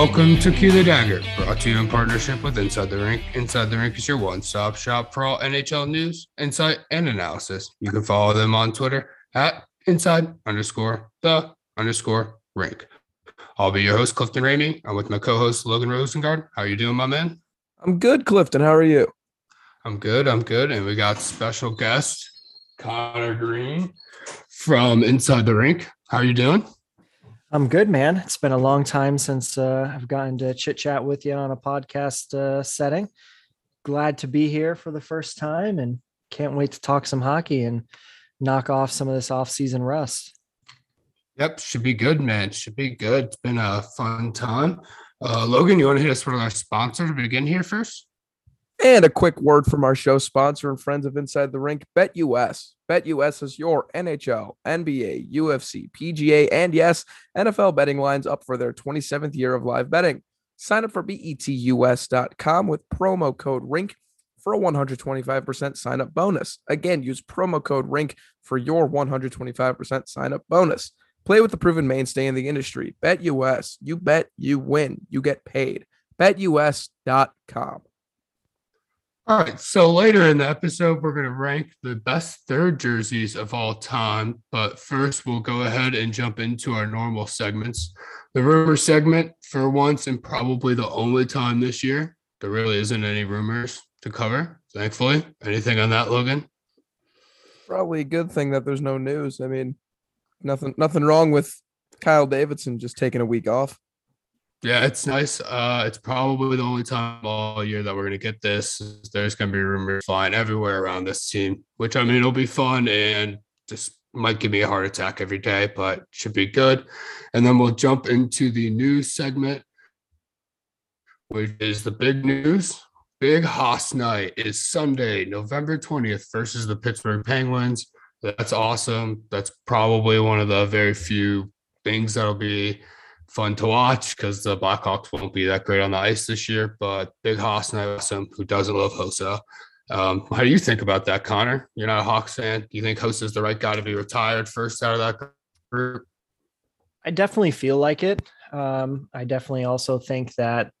Welcome to Cue the Dagger, brought to you in partnership with Inside the Rink. Inside the Rink is your one-stop shop for all NHL news, insight, and analysis. You can follow them on Twitter at inside_the_rink. I'll be your host, Clifton Rainy. I'm with my co-host, Logan Rosengard. How are you doing, my man? I'm good, Clifton. How are you? I'm good. And we got special guest, Connor Green from Inside the Rink. How are you doing? I'm good, man. It's been a long time since I've gotten to chit-chat with you on a podcast setting. Glad to be here for the first time and can't wait to talk some hockey and knock off some of this off-season rust. Yep, should be good, man. Should be good. It's been a fun time. Logan, you want to hit us with our sponsor to begin here first? And a quick word from our show sponsor and friends of Inside the Rink, BetUS. BetUS is your NHL, NBA, UFC, PGA, and yes, NFL betting lines up for their 27th year of live betting. Sign up for BETUS.com with promo code RINK for a 125% sign-up bonus. Again, use promo code RINK for your 125% sign-up bonus. Play with the proven mainstay in the industry. BetUS. You bet, you win, you get paid. BetUS.com. All right, so later in the episode, we're going to rank the best third jerseys of all time. But first, we'll go ahead and jump into our normal segments. The rumor segment, for once and probably the only time this year, there really isn't any rumors to cover, thankfully. Anything on that, Logan? Probably a good thing that there's no news. I mean, nothing wrong with Kyle Davidson just taking a week off. Yeah, it's nice. It's probably the only time all year that we're going to get this. There's going to be rumors flying everywhere around this team, which, I mean, it'll be fun and just might give me a heart attack every day, but should be good. And then we'll jump into the news segment, which is the big news. Big Hoss Night is Sunday, November 20th versus the Pittsburgh Penguins. That's awesome. That's probably one of the very few things that'll be fun to watch because the Blackhawks won't be that great on the ice this year, but Big Hossa, awesome. Who doesn't love Hossa? How do you think about that, Connor? You're not a Hawks fan. Do you think Hossa is the right guy to be retired first out of that group? I definitely feel like it. I definitely also think that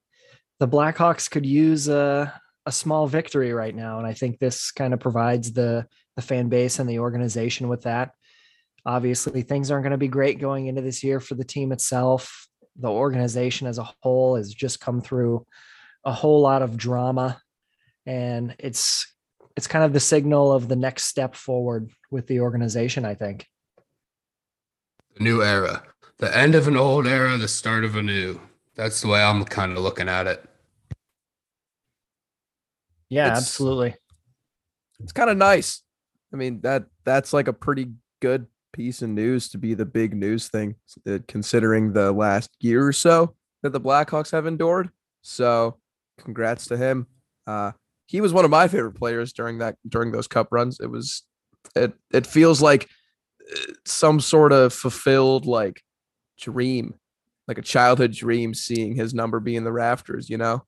the Blackhawks could use a small victory right now, and I think this kind of provides the fan base and the organization with that. Obviously, things aren't going to be great going into this year for the team itself. The organization as a whole has just come through a whole lot of drama, and it's kind of the signal of the next step forward with the organization, I think. The new era, the end of an old era, the start of a new. That's the way I'm kind of looking at it. Yeah, absolutely. It's kind of nice. I mean, that's like a pretty good piece of news to be the big news thing, considering the last year or so that the Blackhawks have endured. So congrats to him. He was one of my favorite players during those cup runs. It feels like some sort of fulfilled like dream, like a childhood dream, seeing his number be in the rafters, you know?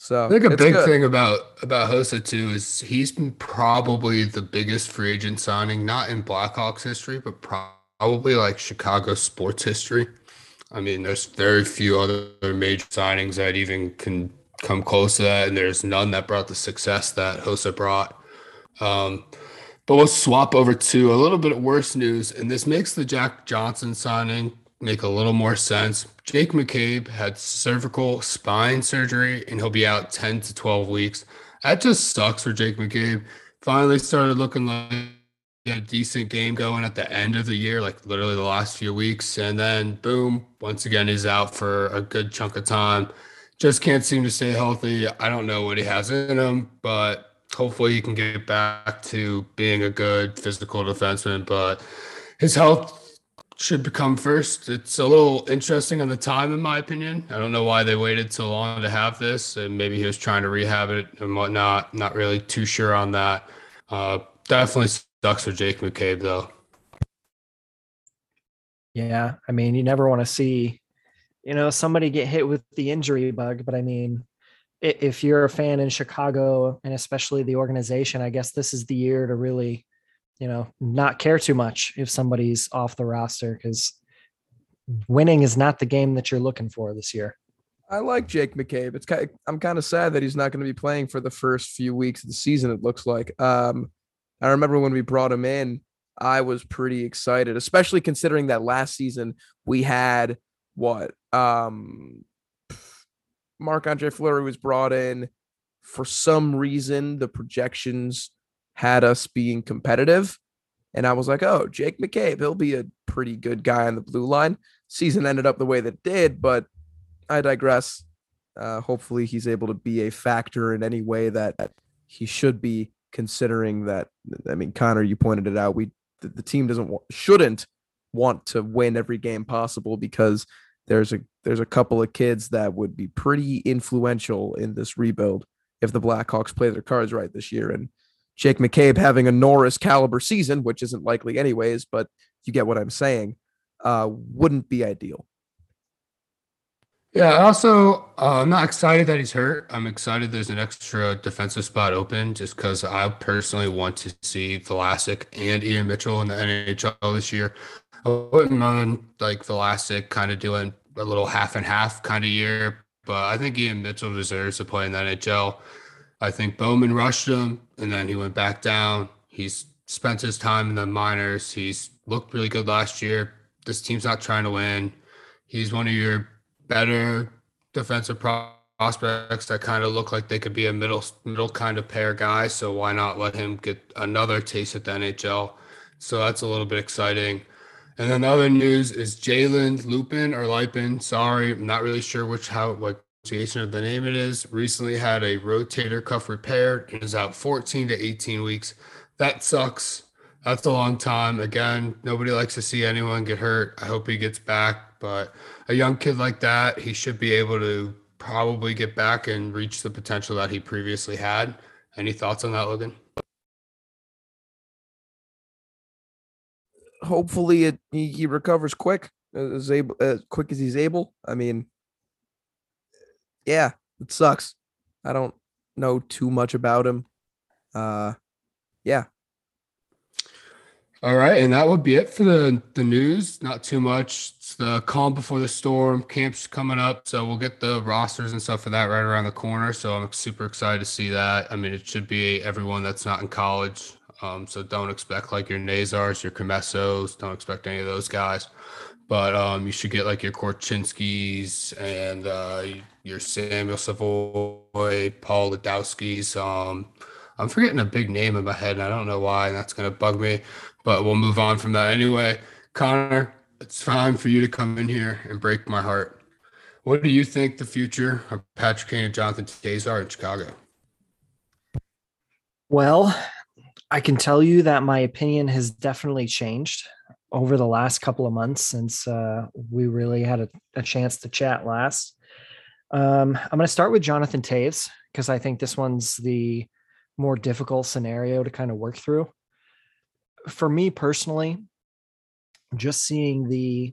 So I think a big thing about Hossa too is he's been probably the biggest free agent signing, not in Blackhawks history, but probably like Chicago sports history. I mean, there's very few other major signings that even can come close to that, and there's none that brought the success that Hossa brought. But we'll swap over to a little bit worse news, and this makes the Jack Johnson signing make a little more sense. Jake McCabe had cervical spine surgery, and he'll be out 10 to 12 weeks. That just sucks for Jake McCabe. Finally started looking like he had a decent game going at the end of the year, like literally the last few weeks. And then, boom, once again, he's out for a good chunk of time. Just can't seem to stay healthy. I don't know what he has in him, but hopefully he can get back to being a good physical defenseman. But his health should become first. It's a little interesting on the time, in my opinion. I don't know why they waited so long to have this, and maybe he was trying to rehab it and whatnot. Not really too sure on that. Definitely sucks for Jake McCabe, though. Yeah, I mean, you never want to see, somebody get hit with the injury bug. But I mean, if you're a fan in Chicago, and especially the organization, I guess this is the year to really not care too much if somebody's off the roster, because winning is not the game that you're looking for this year. I like Jake McCabe. It's kind of, I'm kind of sad that he's not going to be playing for the first few weeks of the season, it looks like. I remember when we brought him in, I was pretty excited, especially considering that last season we had what? Marc-Andre Fleury was brought in. For some reason, the projections had us being competitive. And I was like, oh, Jake McCabe, he'll be a pretty good guy on the blue line. Season ended up the way that it did, but I digress. Hopefully he's able to be a factor in any way that he should be, considering that, I mean, Connor, you pointed it out, the team shouldn't want to win every game possible, because there's a couple of kids that would be pretty influential in this rebuild if the Blackhawks play their cards right this year. And Jake McCabe having a Norris caliber season, which isn't likely anyways, but you get what I'm saying, wouldn't be ideal. Yeah, also, I'm not excited that he's hurt. I'm excited there's an extra defensive spot open, just because I personally want to see Vlasic and Ian Mitchell in the NHL this year. I wouldn't mind like Vlasic kind of doing a little half and half kind of year, but I think Ian Mitchell deserves to play in the NHL. I think Bowman rushed him, and then he went back down. He's spent his time in the minors. He's looked really good last year. This team's not trying to win. He's one of your better defensive prospects that kind of look like they could be a middle kind of pair guy. So why not let him get another taste at the NHL? So that's a little bit exciting. And then the other news is Jalen Lupin or Lipin. Sorry, I'm not really sure what pronunciation of the name it is. Recently had a rotator cuff repaired and is out 14 to 18 weeks. That sucks. That's a long time. Again, nobody likes to see anyone get hurt. I hope he gets back, but a young kid like that, he should be able to probably get back and reach the potential that he previously had. Any thoughts on that, Logan? Hopefully he recovers quick as he's able. I mean, yeah, it sucks. I don't know too much about him. Yeah. All right, and that would be it for the news. Not too much. It's the calm before the storm. Camp's coming up, so we'll get the rosters and stuff for that right around the corner. So I'm super excited to see that. I mean, it should be everyone that's not in college. So don't expect like your Nazars, your Comessos. Don't expect any of those guys. But you should get like your Korchinskis and your Samuel Savoy, Paul Ledowskis. I'm forgetting a big name in my head, and I don't know why, and that's going to bug me. But we'll move on from that anyway. Connor, it's time for you to come in here and break my heart. What do you think the future of Patrick Kane and Jonathan Toews are in Chicago? Well, I can tell you that my opinion has definitely changed over the last couple of months since we really had a chance to chat last. I'm going to start with Jonathan Toews because I think this one's the more difficult scenario to kind of work through. For me personally, just seeing the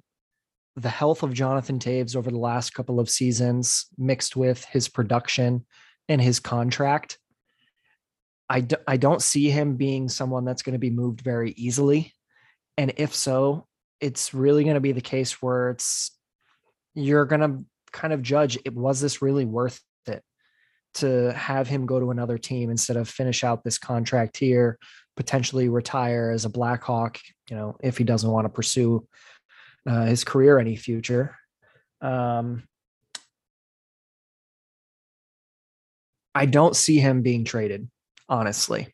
health of Jonathan Toews over the last couple of seasons mixed with his production and his contract, I don't see him being someone that's going to be moved very easily. And if so, it's really going to be the case where you're going to kind of judge, was this really worth it to have him go to another team instead of finish out this contract here, potentially retire as a Blackhawk, you know, if he doesn't want to pursue his career any future. I don't see him being traded, honestly.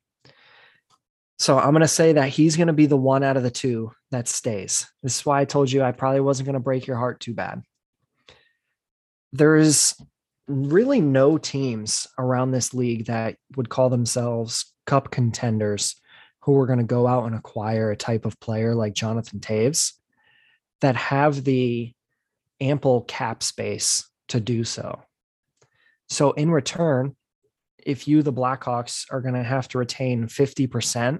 So I'm going to say that he's going to be the one out of the two that stays. This is why I told you I probably wasn't going to break your heart too bad. There's really no teams around this league that would call themselves cup contenders who are going to go out and acquire a type of player like Jonathan Toews that have the ample cap space to do so. So in return, if you, the Blackhawks, are going to have to retain 50%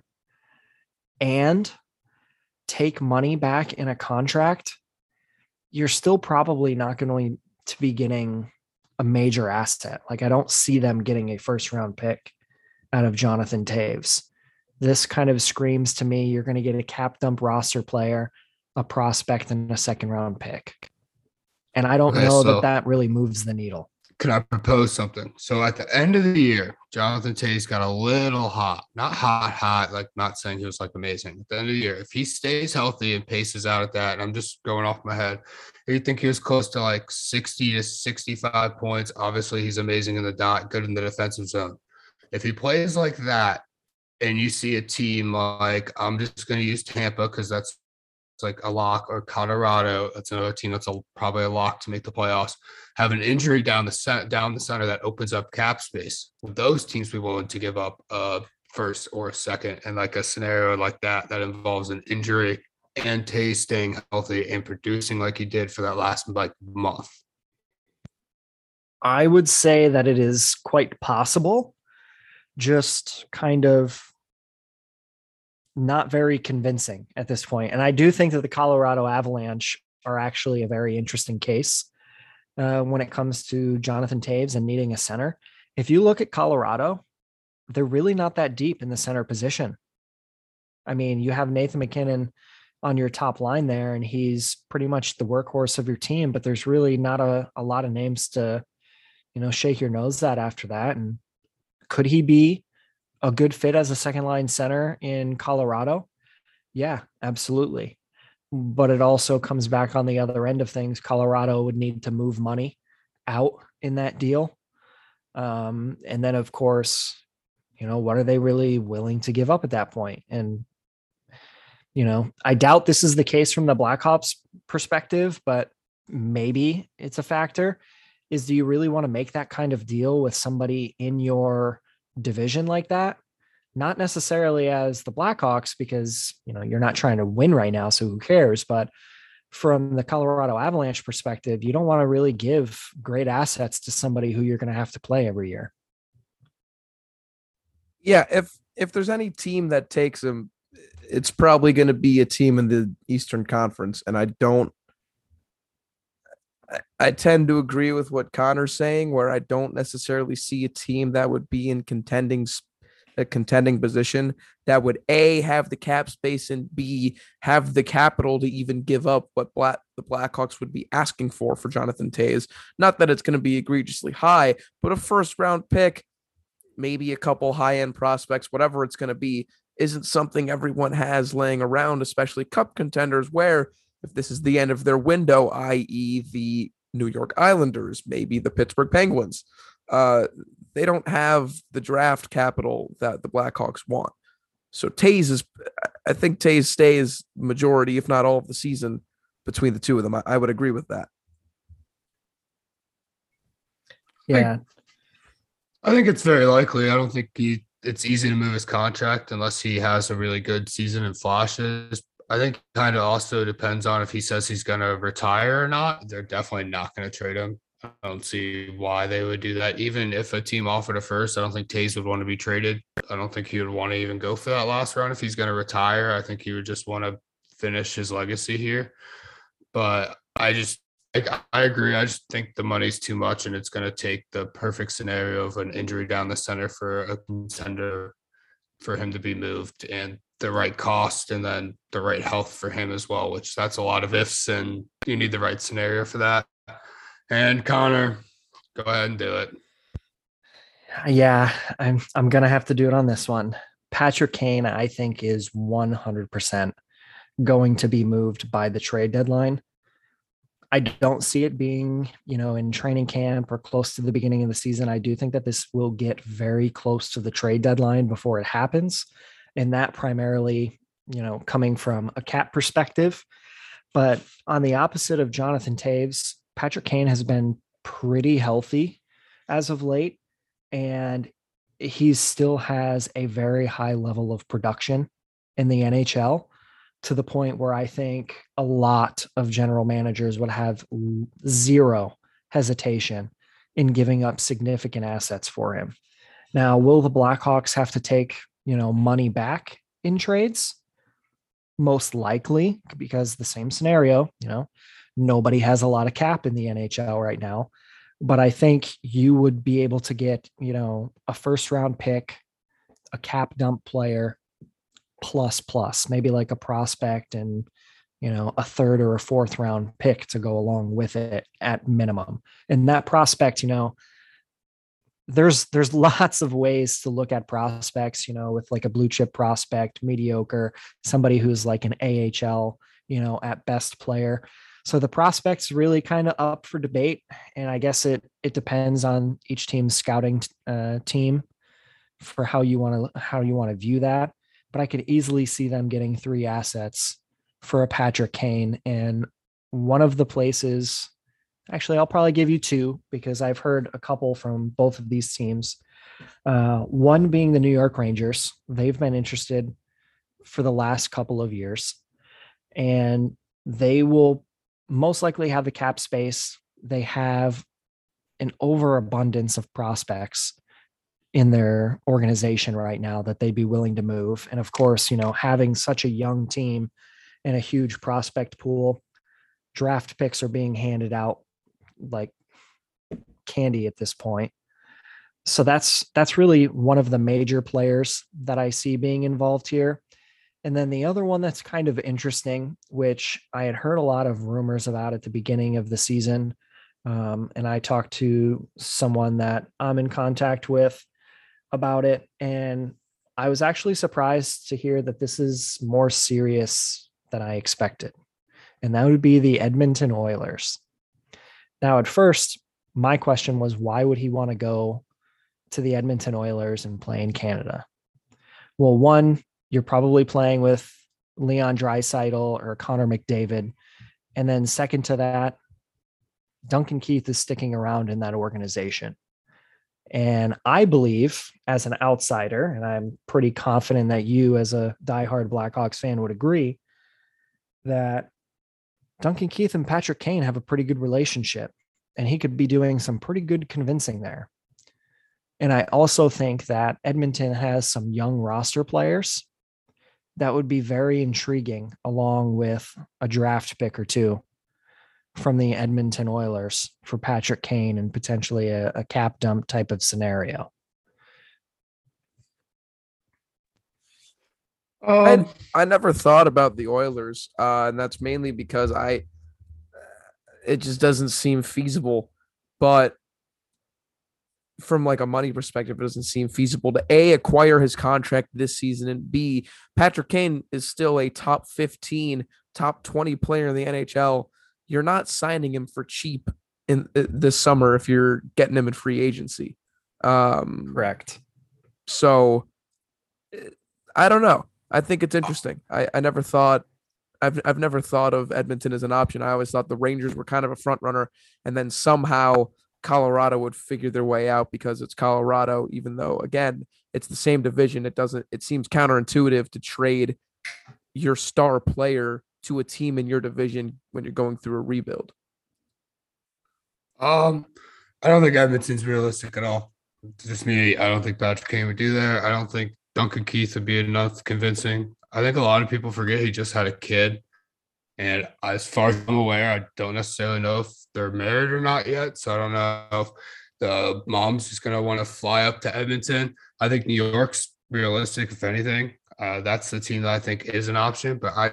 and take money back in a contract, you're still probably not going to be getting a major asset. Like, I don't see them getting a first round pick out of Jonathan Toews. This kind of screams to me, you're going to get a cap dump roster player a prospect and a second round pick. And I don't know that really moves the needle. Could I propose something? So at the end of the year, Jonathan Toews got a little hot, not hot, like not saying he was like amazing. At the end of the year, if he stays healthy and paces out at that, and I'm just going off my head, you think he was close to like 60 to 65 points. Obviously he's amazing in the dot, good in the defensive zone. If he plays like that and you see a team like, I'm just going to use Tampa because that's like a lock, or Colorado, that's another team that's probably a lock to make the playoffs, have an injury down the center that opens up cap space. Those teams be willing to give up a first or a second, and like a scenario like that that involves an injury and Toews staying healthy and producing like he did for that last like month. I would say that it is quite possible, just kind of not very convincing at this point. And I do think that the Colorado Avalanche are actually a very interesting case when it comes to Jonathan Toews and needing a center. If you look at Colorado, they're really not that deep in the center position. I mean, you have Nathan MacKinnon on your top line there, and he's pretty much the workhorse of your team, but there's really not a lot of names to, shake your nose at after that. And could he be a good fit as a second line center in Colorado? Yeah, absolutely. But it also comes back on the other end of things. Colorado would need to move money out in that deal. And then of course, what are they really willing to give up at that point? And, I doubt this is the case from the Blackhawks perspective, but maybe it's a factor. Is, do you really want to make that kind of deal with somebody in your division like that? Not necessarily as the Blackhawks, because you're not trying to win right now, so who cares? But from the Colorado Avalanche perspective, you don't want to really give great assets to somebody who you're going to have to play every year. Yeah, if there's any team that takes him, it's probably going to be a team in the Eastern Conference. And I tend to agree with what Connor's saying, where I don't necessarily see a team that would be in a contending position that would A, have the cap space, and B, have the capital to even give up what the Blackhawks would be asking for Jonathan Toews. Not that it's going to be egregiously high, but a first round pick, maybe a couple high-end prospects, whatever it's going to be, isn't something everyone has laying around, especially cup contenders, where if this is the end of their window, i.e. the New York Islanders, maybe the Pittsburgh Penguins, they don't have the draft capital that the Blackhawks want. So I think Toews stays majority, if not all of the season, between the two of them. I would agree with that. Yeah. I think it's very likely. I don't think it's easy to move his contract unless he has a really good season and flashes. I think it kind of also depends on if he says he's going to retire or not. They're definitely not going to trade him. I don't see why they would do that. Even if a team offered a first, I don't think Toews would want to be traded. I don't think he would want to even go for that last round if he's going to retire. I think he would just want to finish his legacy here. But I agree. I just think the money's too much, and it's going to take the perfect scenario of an injury down the center for a contender for him to be moved, and the right cost, and then the right health for him as well, which that's a lot of ifs, and you need the right scenario for that. And Connor, go ahead and do it. Yeah, I'm going to have to do it on this one. Patrick Kane, I think, is 100% going to be moved by the trade deadline. I don't see it being, in training camp or close to the beginning of the season. I do think that this will get very close to the trade deadline before it happens. And that primarily, coming from a cap perspective. But on the opposite of Jonathan Toews, Patrick Kane has been pretty healthy as of late, and he still has a very high level of production in the NHL, to the point where I think a lot of general managers would have zero hesitation in giving up significant assets for him. Now, will the Blackhawks have to take, money back in trades? Most likely, because the same scenario, nobody has a lot of cap in the NHL right now. But I think you would be able to get, a first round pick, a cap dump player, plus maybe like a prospect and you know, a third or a fourth round pick to go along with it at minimum. And that prospect, you know, there's lots of ways to look at prospects, you know, with like a blue chip prospect, mediocre, somebody who's like an AHL, you know, at best player. So the prospect's really kind of up for debate. And I guess it depends on each team's scouting team for how you want to view that. But I could easily see them getting three assets for a Patrick Kane. And one of the places, actually, I'll probably give you two, because I've heard a couple from both of these teams. One being the New York Rangers. They've been interested for the last couple of years, and they will most likely have the cap space. They have an overabundance of prospects in their organization right now that they'd be willing to move. And of course, you know, having such a young team and a huge prospect pool, draft picks are being handed out like candy at this point. So that's really one of the major players that I see being involved here. And then the other one that's kind of interesting, which I had heard a lot of rumors about at the beginning of the season. And I talked to someone that I'm in contact with about it. And I was actually surprised to hear that this is more serious than I expected. And that would be the Edmonton Oilers. Now, at first, my question was, why would he want to go to the Edmonton Oilers and play in Canada? Well, one, you're probably playing with Leon Draisaitl or Connor McDavid. And then second to that, Duncan Keith is sticking around in that organization. And I believe, as an outsider, and I'm pretty confident that you as a diehard Blackhawks fan would agree, that Duncan Keith and Patrick Kane have a pretty good relationship, and he could be doing some pretty good convincing there. And I also think that Edmonton has some young roster players that would be very intriguing, along with a draft pick or two from the Edmonton Oilers for Patrick Kane, and potentially a cap dump type of scenario. I never thought about the Oilers, and that's mainly because it just doesn't seem feasible. But from like a money perspective, it doesn't seem feasible to A, acquire his contract this season, and B, Patrick Kane is still a top 15, top 20 player in the NHL. You're not signing him for cheap in this summer if you're getting him in free agency. Correct. So I don't know. I think it's interesting. I've never thought of Edmonton as an option. I always thought the Rangers were kind of a front runner, and then somehow Colorado would figure their way out because it's Colorado, even though, again, it's the same division. It seems counterintuitive to trade your star player to a team in your division when you're going through a rebuild. I don't think Edmonton's realistic at all. It's just me. I don't think Patrick Kane would do that. I don't think Duncan Keith would be enough convincing. I think a lot of people forget he just had a kid. And as far as I'm aware, I don't necessarily know if they're married or not yet. So I don't know if the mom's just going to want to fly up to Edmonton. I think New York's realistic, if anything. That's the team that I think is an option. But I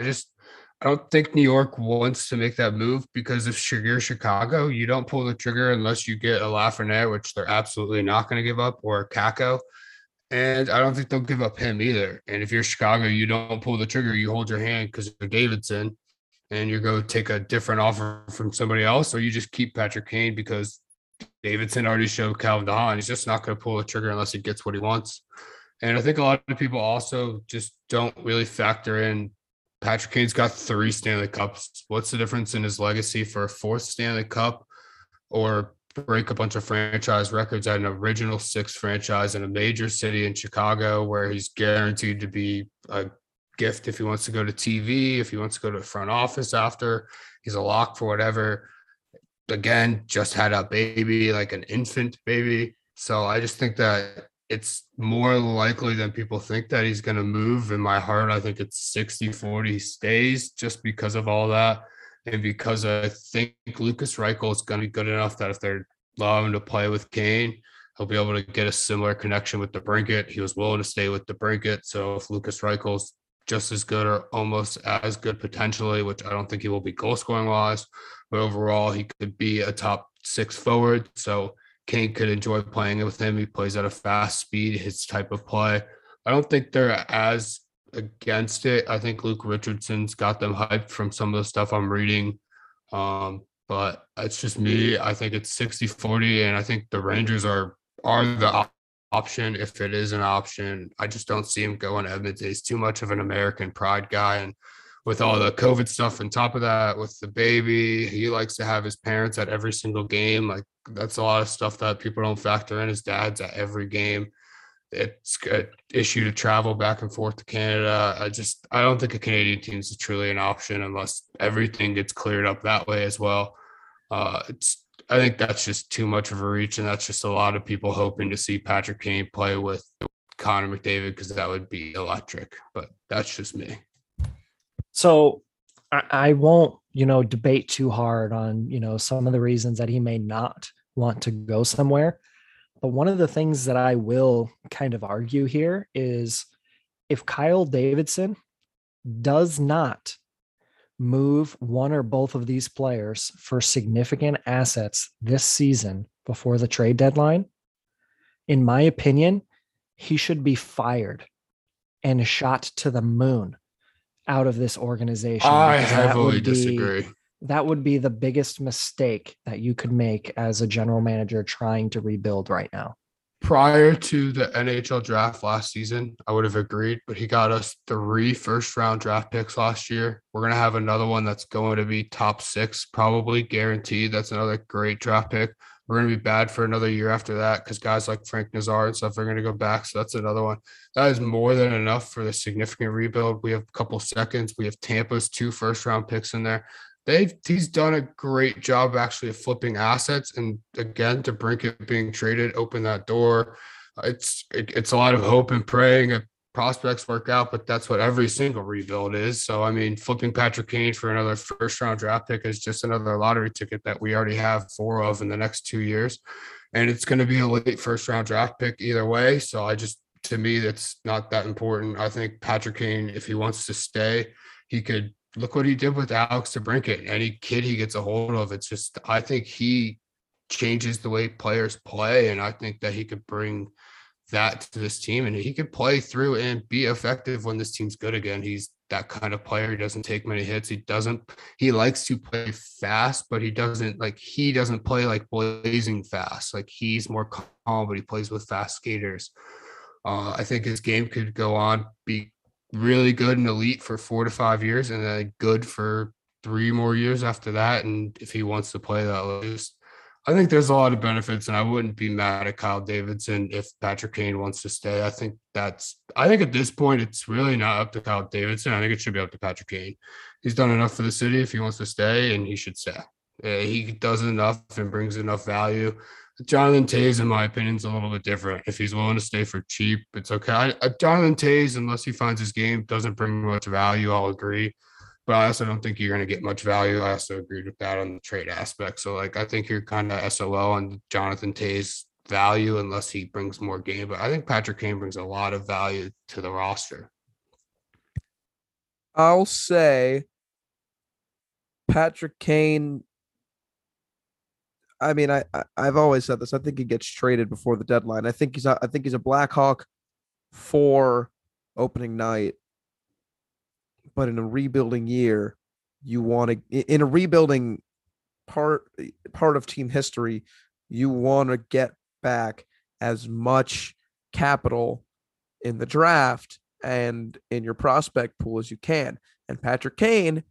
don't think New York wants to make that move, because if you're Chicago, you don't pull the trigger unless you get a Lafreniere, which they're absolutely not going to give up, or a Kakko. And I don't think they'll give up him either. And if you're Chicago, you don't pull the trigger. You hold your hand because you're Davidson, and you go take a different offer from somebody else, or you just keep Patrick Kane because Davidson already showed Calvin DeHaan. He's just not going to pull the trigger unless he gets what he wants. And I think a lot of people also just don't really factor in Patrick Kane's got 3 Stanley Cups. What's the difference in his legacy for a 4th Stanley Cup, or break a bunch of franchise records at an original 6 franchise in a major city in Chicago, where he's guaranteed to be a gift if he wants to go to TV, if he wants to go to the front office after, he's a lock for whatever. Again, just had a baby, like an infant baby. So I just think that it's more likely than people think that he's going to move. In my heart, I think it's 60-40 stays, just because of all that. And because I think Lucas Reichel is going to be good enough that if they're allowing him to play with Kane, he'll be able to get a similar connection with DeBrincat. He was willing to stay with DeBrincat. So if Lucas Reichel's just as good or almost as good potentially, which I don't think he will be goal scoring wise, but overall he could be a top six forward. So Kane could enjoy playing with him. He plays at a fast speed, his type of play. I don't think they're as against it. I think Luke Richardson's got them hyped from some of the stuff I'm reading. But it's just me. I think it's 60-40, and I think the Rangers are the option if it is an option. I just don't see him going to Edmonton. He's too much of an American pride guy. And with all the COVID stuff on top of that, with the baby, he likes to have his parents at every single game. Like, that's a lot of stuff that people don't factor in. His dad's at every game. It's an issue to travel back and forth to Canada. I don't think a Canadian team is truly an option unless everything gets cleared up that way as well. I think that's just too much of a reach, and that's just a lot of people hoping to see Patrick Kane play with Connor McDavid because that would be electric, but that's just me. So I won't, debate too hard on, some of the reasons that he may not want to go somewhere. But one of the things that I will kind of argue here is if Kyle Davidson does not move one or both of these players for significant assets this season before the trade deadline, in my opinion, he should be fired and shot to the moon out of this organization. I heavily disagree. That would be the biggest mistake that you could make as a general manager trying to rebuild right now. Prior to the NHL draft last season, I would have agreed, but he got us 3 first-round draft picks last year. We're going to have another one that's going to be top 6, probably guaranteed. That's another great draft pick. We're going to be bad for another year after that because guys like Frank Nazar and stuff are going to go back, so that's another one. That is more than enough for the significant rebuild. We have a couple seconds. We have Tampa's 2 first-round picks in there. He's done a great job actually of flipping assets, and again, DeBrincat being traded opened that door. It's a lot of hope and praying that prospects work out, but that's what every single rebuild is. So I mean, flipping Patrick Kane for another first round draft pick is just another lottery ticket that we already have 4 of in the next 2 years, and it's going to be a late first round draft pick either way. So to me, that's not that important. I think Patrick Kane, if he wants to stay, he could. Look what he did with Alex DeBrincat. Any kid he gets a hold of, it's just, I think he changes the way players play, and I think that he could bring that to this team, and he could play through and be effective when this team's good again. He's that kind of player. He doesn't take many hits. He likes to play fast, but he doesn't play like blazing fast. Like, he's more calm, but he plays with fast skaters. I think his game could go on, be really good and elite for 4 to 5 years, and then good for 3 more years after that. And if he wants to play that loose, I think there's a lot of benefits, and I wouldn't be mad at Kyle Davidson if Patrick Kane wants to stay. I think at this point, it's really not up to Kyle Davidson. I think it should be up to Patrick Kane. He's done enough for the city. If he wants to stay, and he should stay. He does enough and brings enough value. Jonathan Toews, in my opinion, is a little bit different. If he's willing to stay for cheap, it's okay. Jonathan Toews, unless he finds his game, doesn't bring much value, I'll agree. But I also don't think you're going to get much value. I also agreed with that on the trade aspect. So, I think you're kind of SOL on Jonathan Toews' value unless he brings more game. But I think Patrick Kane brings a lot of value to the roster. I'll say Patrick Kane... I mean, I've always said this. I think he gets traded before the deadline. I think he's a Blackhawk for opening night. But in a rebuilding year, you want to in a rebuilding part of team history, you want to get back as much capital in the draft and in your prospect pool as you can. And Patrick Kane,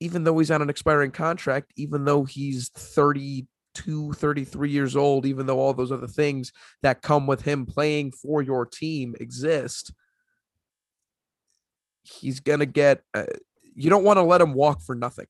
even though he's on an expiring contract, even though he's 33 years old, even though all those other things that come with him playing for your team exist, he's going to get, you don't want to let him walk for nothing,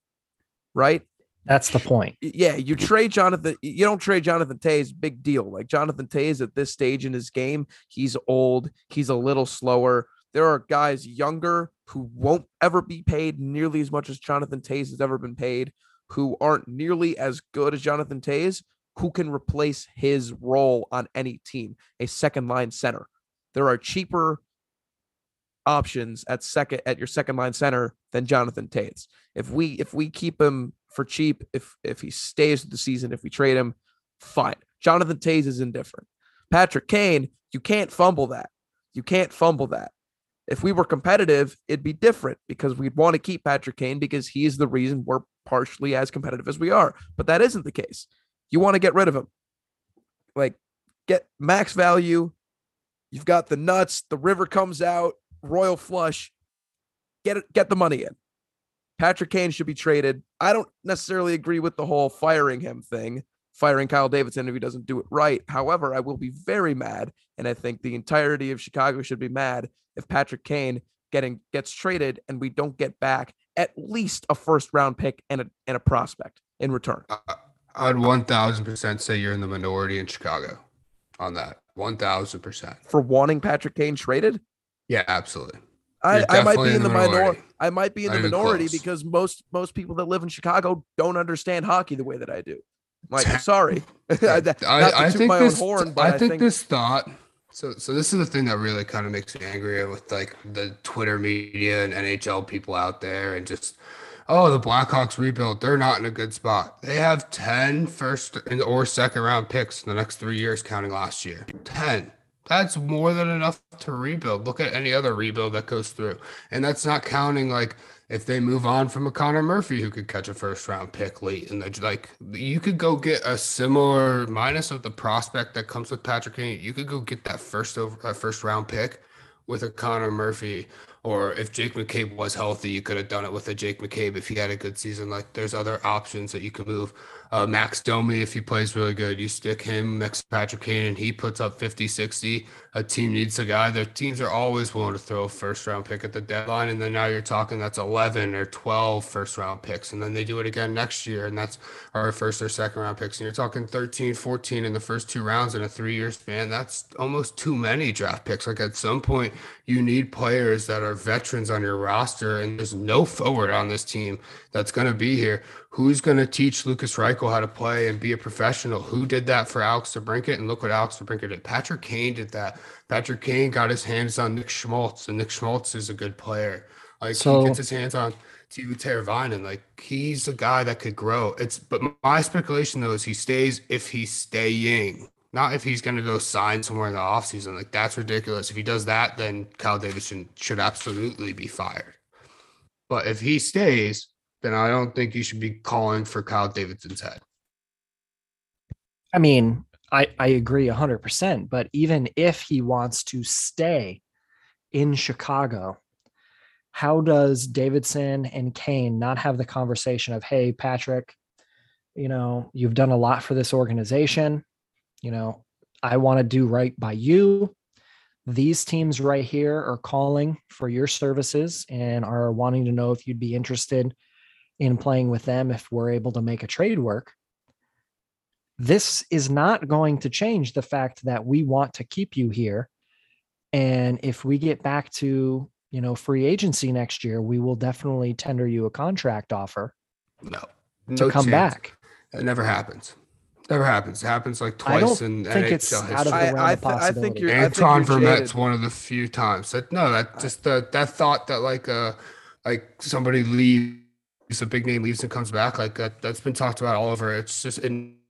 right? That's the point. Yeah. You don't trade Jonathan Toews, big deal. Like, Jonathan Toews at this stage in his game, he's old. He's a little slower. There are guys younger who won't ever be paid nearly as much as Jonathan Toews has ever been paid, who aren't nearly as good as Jonathan Toews, who can replace his role on any team, a second-line center. There are cheaper options at second, at your second line center than Jonathan Toews. If we keep him for cheap, if he stays with the season, if we trade him, fine. Jonathan Toews is indifferent. Patrick Kane, you can't fumble that. You can't fumble that. If we were competitive, it'd be different because we'd want to keep Patrick Kane because he's the reason we're partially as competitive as we are. But that isn't the case. You want to get rid of him. Like, get max value. You've got the nuts. The river comes out. Royal flush. Get the money in. Patrick Kane should be traded. I don't necessarily agree with the whole firing him thing, firing Kyle Davidson if he doesn't do it right. However, I will be very mad, and I think the entirety of Chicago should be mad if Patrick Kane gets traded and we don't get back at least a first-round pick and a prospect in return. I'd 1,000% say you're in the minority in Chicago on that. 1,000%. For wanting Patrick Kane traded? Yeah, absolutely. I might be in the minority. I might be in the minority because most people that live in Chicago don't understand hockey the way that I do. Like, sorry. I think this thought. So this is the thing that really kind of makes me angry with like the Twitter media and NHL people out there and just, oh, the Blackhawks rebuild. They're not in a good spot. They have 10 first or second round picks in the next 3 years, counting last year. 10. That's more than enough to rebuild. Look at any other rebuild that goes through. And that's not counting, like, if they move on from a Connor Murphy who could catch a first-round pick late. And, like, you could go get a similar minus of the prospect that comes with Patrick Kane. You could go get that first-round pick with a Connor Murphy. Or if Jake McCabe was healthy, you could have done it with a Jake McCabe if he had a good season. Like, there's other options that you could move. Max Domi, if he plays really good, you stick him next to Patrick Kane and he puts up 50-60. A team needs a guy. Their teams are always willing to throw a first-round pick at the deadline, and then now you're talking that's 11 or 12 first-round picks, and then they do it again next year, and that's our first or second-round picks, and you're talking 13, 14 in the first two rounds in a three-year span. That's almost too many draft picks. Like, at some point, you need players that are veterans on your roster, and there's no forward on this team that's going to be here. Who's going to teach Lucas Reichel how to play and be a professional? Who did that for Alex DeBrincat? And look what Alex DeBrincat did. Patrick Kane did that. Patrick Kane got his hands on Nick Schmaltz, and Nick Schmaltz is a good player. Like, he gets his hands on Tivu Teravainen, and like, he's a guy that could grow. But my speculation though is he stays if he's staying, not if he's going to go sign somewhere in the offseason. Like, that's ridiculous. If he does that, then Kyle Davidson should absolutely be fired. But if he stays, then I don't think you should be calling for Kyle Davidson's head. I mean, I agree 100%, but even if he wants to stay in Chicago, how does Davidson and Kane not have the conversation of, hey, Patrick, you know, you've done a lot for this organization. You know, I want to do right by you. These teams right here are calling for your services and are wanting to know if you'd be interested in playing with them if we're able to make a trade work. This is not going to change the fact that we want to keep you here. And if we get back to, you know, free agency next year, we will definitely tender you a contract offer. No, to come back. It never happens. Never happens. It happens like twice in NHL history. I think Anton Vermette's one of the few times that that thought that like somebody leaves, a big name leaves and comes back, like that's been talked about all over. It's just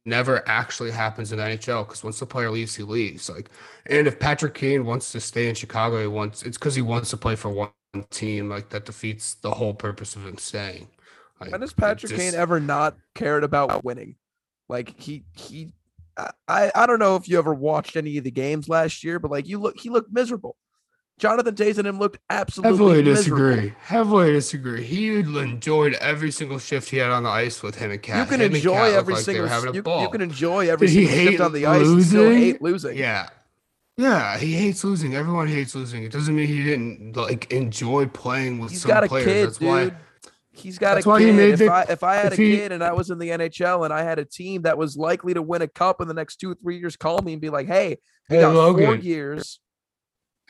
never actually happens in the NHL because once the player leaves, he leaves. Like, and if Patrick Kane wants to stay in Chicago, it's because he wants to play for one team. Like, that defeats the whole purpose of him staying. Like, when has Patrick Kane ever not cared about winning? Like, I don't know if you ever watched any of the games last year, but like, he looked miserable. Jonathan Toews and him looked absolutely Heavily disagree. He enjoyed every single shift he had on the ice with him and Cat. You can enjoy every single shift on the ice and still hate losing. Yeah, he hates losing. Everyone hates losing. It doesn't mean he didn't like enjoy playing with some players. He's got a kid. If I had a kid and I was in the NHL and I had a team that was likely to win a cup in the next 2 or 3 years, call me and be like, "Hey, we got Logan, 4 years."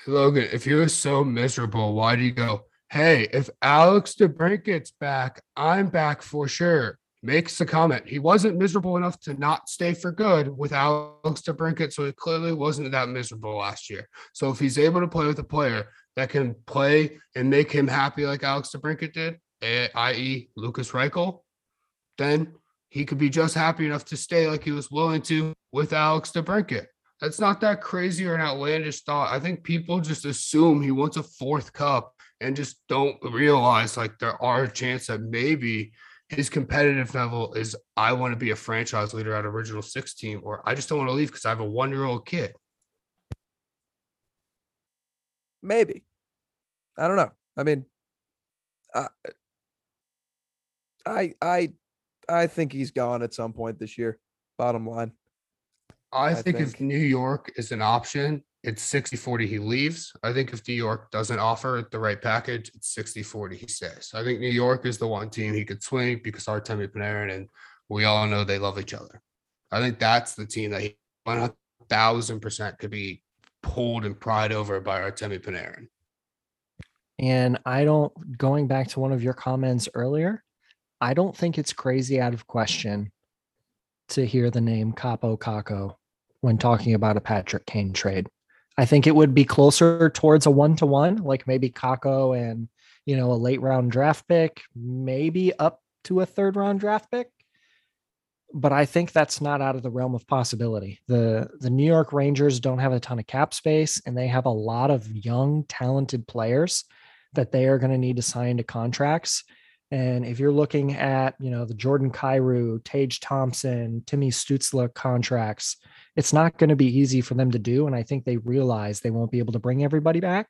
Logan, if you were so miserable, why do you go, hey, if Alex DeBrincat's back, I'm back for sure. makes the comment, he wasn't miserable enough to not stay for good with Alex DeBrincat, so he clearly wasn't that miserable last year. So if he's able to play with a player that can play and make him happy like Alex DeBrincat did, i.e. Lucas Reichel, then he could be just happy enough to stay like he was willing to with Alex DeBrincat. That's not that crazy or an outlandish thought. I think people just assume he wants a fourth cup and just don't realize like there are a chance that maybe his competitive level is, I want to be a franchise leader at Original Six team, or I just don't want to leave because I have a one-year-old kid. Maybe. I don't know. I mean, I think he's gone at some point this year, bottom line. I think if New York is an option, it's 60-40 he leaves. I think if New York doesn't offer the right package, it's 60-40 he stays. I think New York is the one team he could swing because Artemi Panarin, and we all know they love each other. I think that's the team that he 1,000% could be pulled and pried over by Artemi Panarin. And going back to one of your comments earlier, I don't think it's crazy out of question to hear the name Kaapo Kakko when talking about a Patrick Kane trade. I think it would be closer towards a 1-to-1, like maybe Kakko and, you know, a late round draft pick, maybe up to a third round draft pick. But I think that's not out of the realm of possibility. The New York Rangers don't have a ton of cap space, and they have a lot of young, talented players that they are going to need to sign to contracts. And if you're looking at, you know, the Jordan Kyrou, Tage Thompson, Timmy Stützle contracts, it's not going to be easy for them to do. And I think they realize they won't be able to bring everybody back.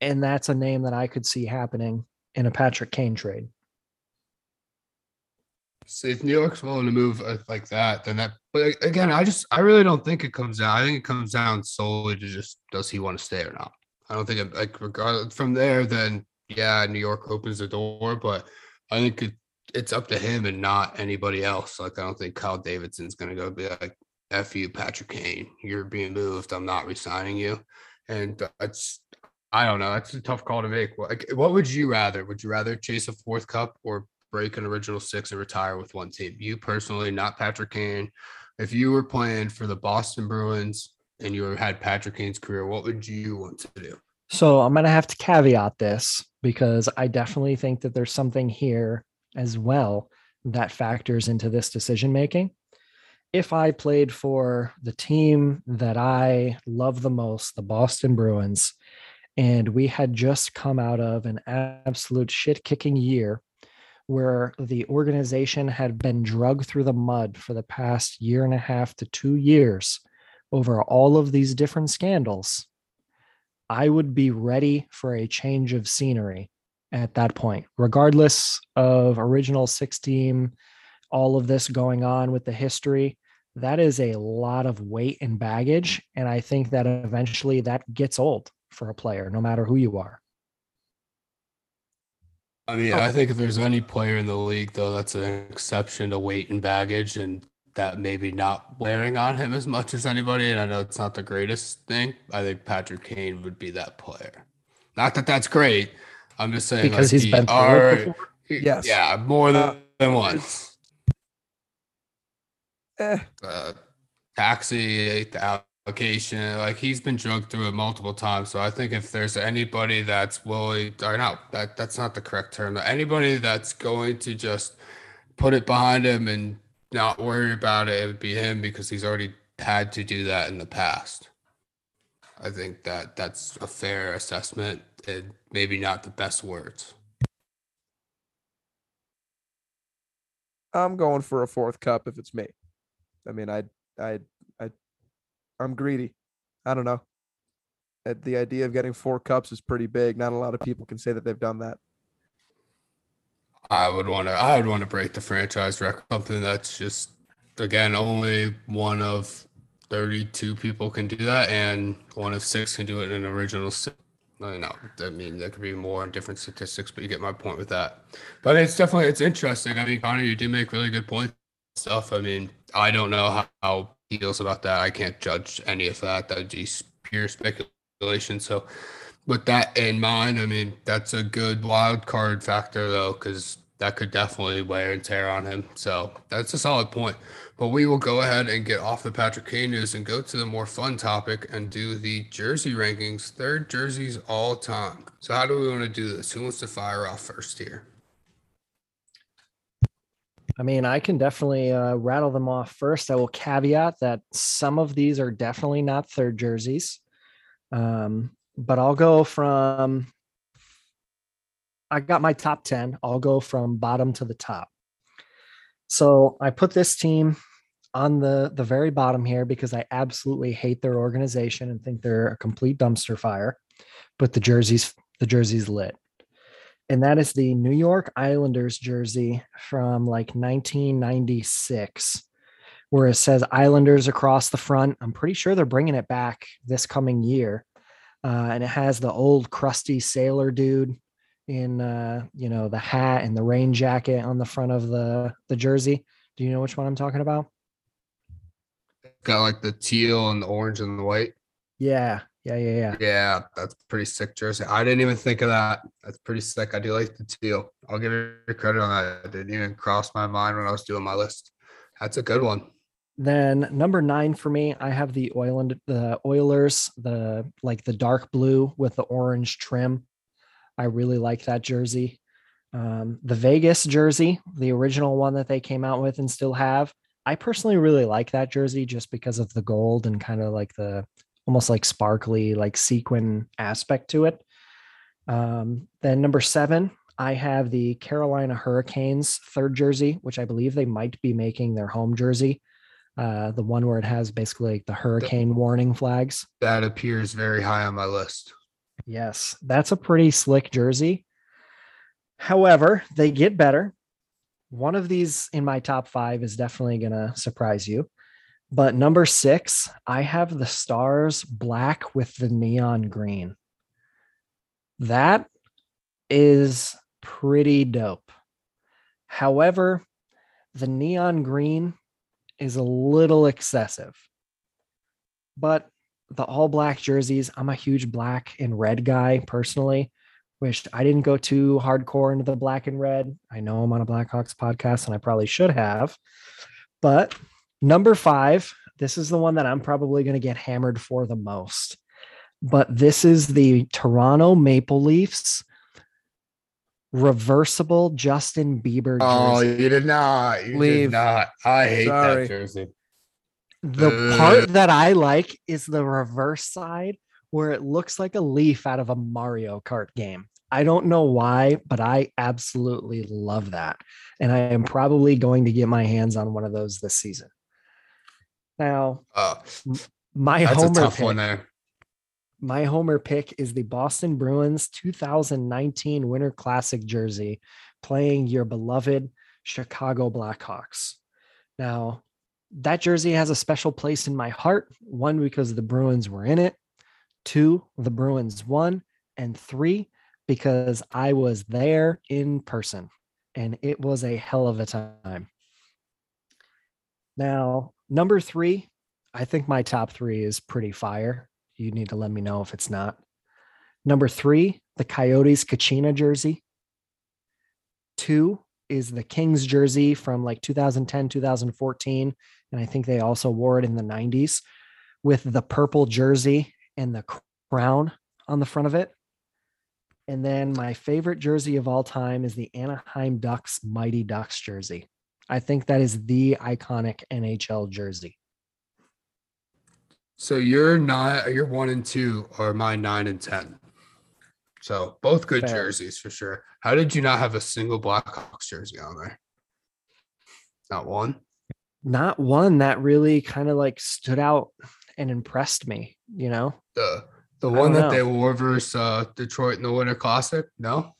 And that's a name that I could see happening in a Patrick Kane trade. So if New York's willing to move like that, then that, but again, I really don't think it comes down. I think it comes down solely to just, does he want to stay or not? I don't think regardless from there, then. Yeah, New York opens the door, but I think it's up to him and not anybody else. Like, I don't think Kyle Davidson's going to go be like, F you, Patrick Kane. You're being moved. I'm not resigning you. And that's, I don't know. That's a tough call to make. Like, what would you rather? Would you rather chase a fourth cup or break an Original Six and retire with one team? You personally, not Patrick Kane. If you were playing for the Boston Bruins and you had Patrick Kane's career, what would you want to do? So I'm going to have to caveat this because I definitely think that there's something here as well that factors into this decision-making. If I played for the team that I love the most, the Boston Bruins, and we had just come out of an absolute shit-kicking year where the organization had been dragged through the mud for the past 1.5 to 2 years over all of these different scandals, I would be ready for a change of scenery at that point, regardless of Original Six team, all of this going on with the history. That is a lot of weight and baggage. And I think that eventually that gets old for a player, no matter who you are. I mean, I think if there's any player in the league, though, that's an exception to weight and baggage, and that maybe not wearing on him as much as anybody. And I know it's not the greatest thing. I think Patrick Kane would be that player. Not that that's great. I'm just saying because he's been through it before. Yes. Yeah, more than once. Taxi, the allocation, like he's been drugged through it multiple times. So I think if there's anybody that's willing, or no, that's not the correct term. Anybody that's going to just put it behind him and not worry about it, it would be him because he's already had to do that in the past. I think that that's a fair assessment and maybe not the best words. I'm going for a fourth cup if it's me. I mean, I'm greedy. I don't know. The idea of getting 4 cups is pretty big. Not a lot of people can say that they've done that. I would want to break the franchise record. Something that's just, again, only one of 32 people can do that, and one of 6 can do it in an Original Six. No, I mean, there could be more on different statistics, but you get my point with that. But it's definitely, it's interesting. I mean, Connor, you do make really good points and stuff. I mean, I don't know how he feels about that. I can't judge any of that. That would be pure speculation. So with that in mind, I mean, that's a good wild card factor, though, because that could definitely wear and tear on him. So that's a solid point. But we will go ahead and get off the Patrick Kane news and go to the more fun topic and do the jersey rankings, third jerseys all time. So how do we want to do this? Who wants to fire off first here? I mean, I can definitely rattle them off first. I will caveat that some of these are definitely not third jerseys. But I'll go from... I got my top 10. I'll go from bottom to the top. So I put this team on the very bottom here because I absolutely hate their organization and think they're a complete dumpster fire. But the jerseys lit. And that is the New York Islanders jersey from like 1996, where it says Islanders across the front. I'm pretty sure they're bringing it back this coming year. And it has the old crusty sailor dude in, the hat and the rain jacket on the front of the jersey. Do you know which one I'm talking about? Got like the teal and the orange and the white. Yeah. Yeah, that's pretty sick jersey. I didn't even think of that. That's pretty sick. I do like the teal. I'll give it credit on that. It didn't even cross my mind when I was doing my list. That's a good one. Then number 9 for me, I have the Oilers, the dark blue with the orange trim. I really like that jersey. The Vegas jersey, the original one that they came out with and still have. I personally really like that jersey just because of the gold and kind of like the almost like sparkly, like sequin aspect to it. Then number 7, I have the Carolina Hurricanes third jersey, which I believe they might be making their home jersey. The one where it has basically like the hurricane warning flags. That appears very high on my list. Yes, that's a pretty slick jersey. However, they get better. One of these in my top 5 is definitely going to surprise you. But number 6, I have the Stars black with the neon green. That is pretty dope. However, the neon green is a little excessive. But the all black jerseys, I'm a huge black and red guy personally. Wish I didn't go too hardcore into the black and red. I know I'm on a Blackhawks podcast and I probably should have. But number 5, this is the one that I'm probably going to get hammered for the most. But this is the Toronto Maple Leafs reversible Justin Bieber jersey. Oh, you did not. You did not. I hate that jersey. The part that I like is the reverse side where it looks like a leaf out of a Mario Kart game. I don't know why, but I absolutely love that. And I am probably going to get my hands on one of those this season. Now, my homer pick is the Boston Bruins 2019 Winter Classic jersey playing your beloved Chicago Blackhawks. Now, that jersey has a special place in my heart. 1, because the Bruins were in it. 2, the Bruins won. And 3, because I was there in person. And it was a hell of a time. Now, number 3, I think my top 3 is pretty fire. You need to let me know if it's not. Number 3, the Coyotes Kachina jersey. 2, is the Kings jersey from like 2010, 2014. And I think they also wore it in the 90s with the purple jersey and the crown on the front of it. And then my favorite jersey of all time is the Anaheim Ducks Mighty Ducks jersey. I think that is the iconic NHL jersey. So you're 1 and 2 are my 9 and 10. So both good jerseys for sure. How did you not have a single Blackhawks jersey on there? Not one that really kind of like stood out and impressed me, you know? The one that they wore versus Detroit in the Winter Classic? No?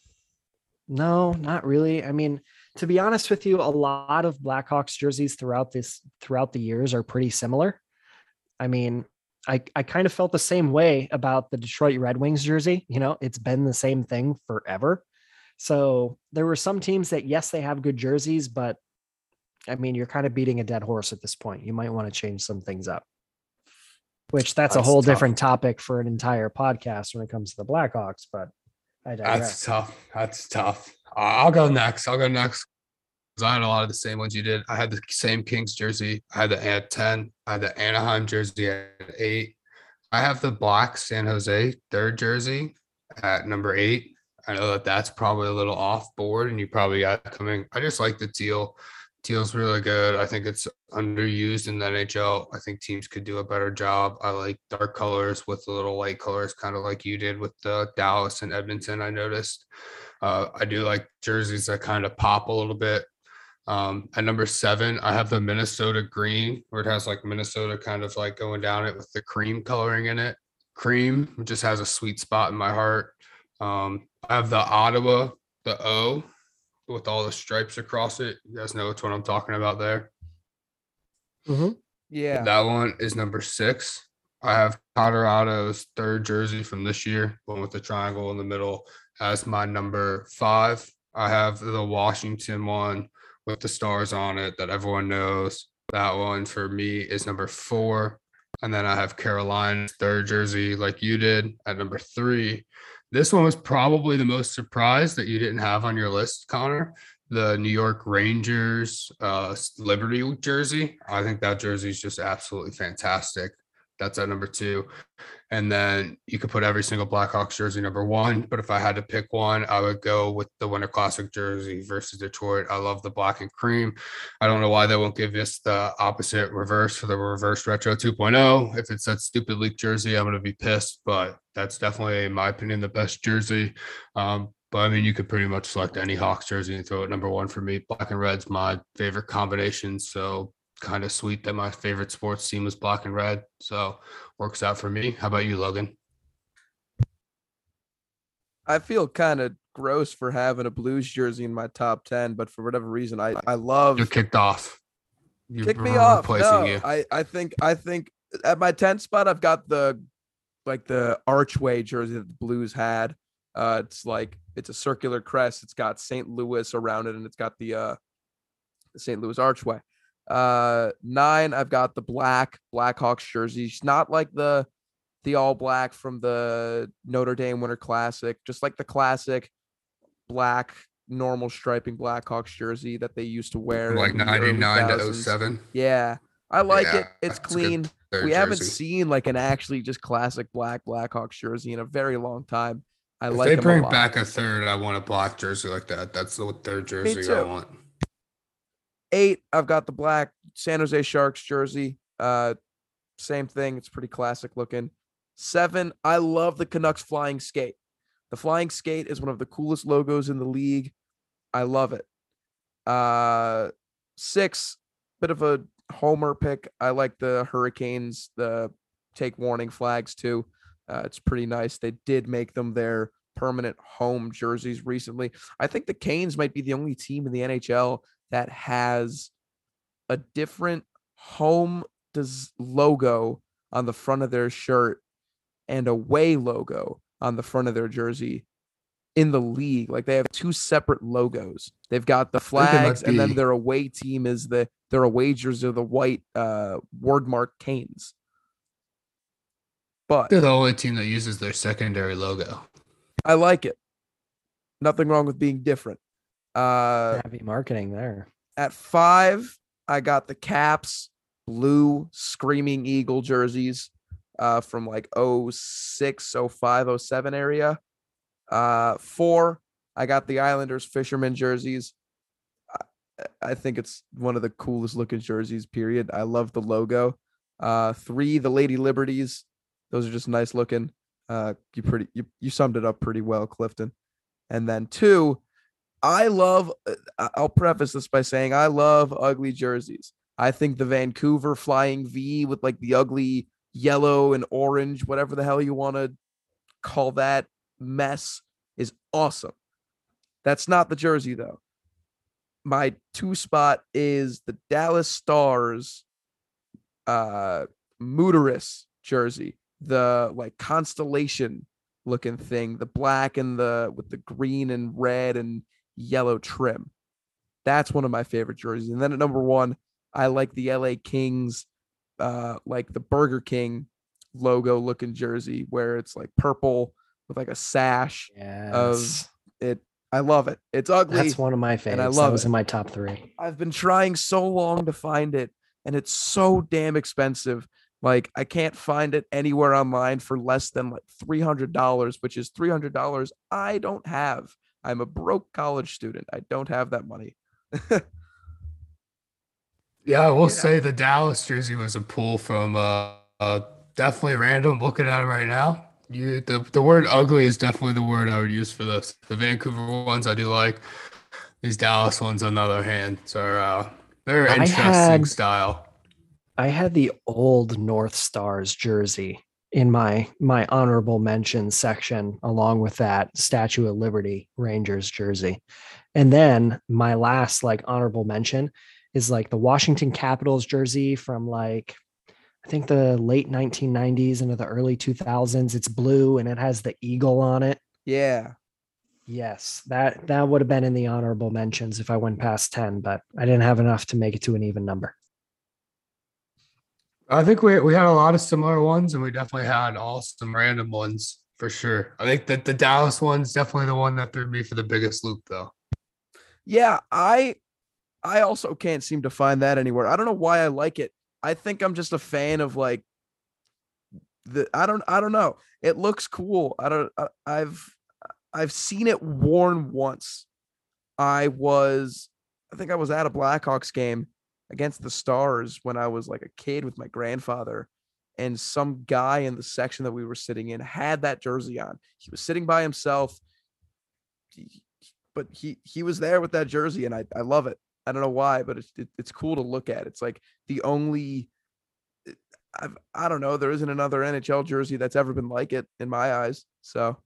No, not really. I mean, to be honest with you, a lot of Blackhawks jerseys throughout the years are pretty similar. I mean, I kind of felt the same way about the Detroit Red Wings jersey. You know, it's been the same thing forever. So there were some teams that, yes, they have good jerseys, but I mean, you're kind of beating a dead horse at this point. You might want to change some things up, which that's a whole different topic for an entire podcast when it comes to the Blackhawks, but I digress. That's tough. I'll go next. I had a lot of the same ones you did. I had the same Kings jersey. I had the at 10. I had the Anaheim jersey at 8. I have the black San Jose third jersey at number 8. I know that that's probably a little off board and you probably got it coming. I just like the teal. Teal's really good. I think it's underused in the NHL. I think teams could do a better job. I like dark colors with a little light colors, kind of like you did with the Dallas and Edmonton, I noticed. I do like jerseys that kind of pop a little bit. At number 7, I have the Minnesota green, where it has like Minnesota kind of like going down it with the cream coloring in it. Cream just has a sweet spot in my heart. I have the Ottawa, the O, with all the stripes across it. You guys know which one I'm talking about there. Mm-hmm. Yeah. That one is number 6. I have Colorado's third jersey from this year, one with the triangle in the middle, as my number 5. I have the Washington one with the stars on it that everyone knows. That one for me is number 4. And then I have Carolina's third jersey like you did at number 3. This one was probably the most surprised that you didn't have on your list, Connor. The New York Rangers Liberty jersey. I think that jersey is just absolutely fantastic. That's at number 2. And then you could put every single Blackhawks jersey number 1. But if I had to pick one, I would go with the Winter Classic jersey versus Detroit. I love the black and cream. I don't know why they won't give us the opposite reverse for the reverse retro 2.0. If it's that stupid leak jersey, I'm going to be pissed. But that's definitely, in my opinion, the best jersey. But, I mean, you could pretty much select any Hawks jersey and throw it number 1 for me. Black and red's my favorite combination, so kind of sweet that my favorite sports team was black and red, so works out for me. How about you, Logan? I feel kind of gross for having a Blues jersey in my top 10, but for whatever reason, I love. You're kicked off. You're kick me off. No, you. I think at my 10th spot, I've got the archway jersey that the Blues had. It's a circular crest. It's got St. Louis around it, and it's got the St. Louis archway. 9, I've got the black Blackhawks jersey. It's not like the all black from the Notre Dame Winter Classic, just like the classic black normal striping Blackhawks jersey that they used to wear like 99 to 07. Yeah, I like it. It's clean. We haven't seen like an actually just classic black Blackhawks jersey in a very long time. I like it. They bring back a third. I want a black jersey like that. That's the third jersey I want. 8, I've got the black San Jose Sharks jersey. Same thing. It's pretty classic looking. 7, I love the Canucks flying skate. The flying skate is one of the coolest logos in the league. I love it. 6, bit of a homer pick. I like the Hurricanes, the take warning flags too. It's pretty nice. They did make them their permanent home jerseys recently. I think the Canes might be the only team in the NHL that has a different home logo on the front of their shirt and away logo on the front of their jersey in the league. Like they have two separate logos. They've got the flags and then their away team is their away jersey, the white wordmark Canes. But they're the only team that uses their secondary logo. I like it. Nothing wrong with being different. Heavy marketing there. At 5, I got the Caps blue Screaming Eagle jerseys from like 06, 05, 07 area. 4, I got the Islanders Fisherman jerseys. I think it's one of the coolest looking jerseys, period. I love the logo. 3, the Lady Liberties. Those are just nice looking. You summed it up pretty well, Clifton. And then 2, I'll preface this by saying I love ugly jerseys. I think the Vancouver Flying V with like the ugly yellow and orange, whatever the hell you want to call that mess, is awesome. That's not the jersey though. My 2 spot is the Dallas Stars Muteris jersey, the like constellation looking thing, the black and the with the green and red and yellow trim. That's one of my favorite jerseys. And then at number 1, I like the LA Kings, like the Burger King logo looking jersey where it's like purple with like a sash of it. I love it. It's ugly. That's one of my favorites. And I love it. That was in my top three. I've been trying so long to find it, and it's so damn expensive. Like, I can't find it anywhere online for less than like $300, which is $300 I don't have. I'm a broke college student. I don't have that money. Yeah, I will say the Dallas jersey was a pull from definitely random. Looking at it right now, the word ugly is definitely the word I would use for this. The Vancouver ones I do like. These Dallas ones, on the other hand, are very interesting style. I had the old North Stars jersey in my honorable mention section, along with that Statue of Liberty Rangers jersey. And then my last like honorable mention is like the Washington Capitals jersey from like, I think the late 1990s into the early 2000s. It's blue and it has the eagle on it. Yeah. Yes. That would have been in the honorable mentions if I went past 10, but I didn't have enough to make it to an even number. I think we had a lot of similar ones, and we definitely had all some random ones for sure. I think that the Dallas one's definitely the one that threw me for the biggest loop, though. Yeah, I also can't seem to find that anywhere. I don't know why I like it. I think I'm just a fan of like the. I don't know. It looks cool. I've seen it worn once. I think I was at a Blackhawks game against the Stars when I was like a kid with my grandfather, and some guy in the section that we were sitting in had that jersey on. He was sitting by himself, but he was there with that jersey, and I love it. I don't know why, but it's cool to look at. It's like the only, I don't know, there isn't another NHL jersey that's ever been like it in my eyes. So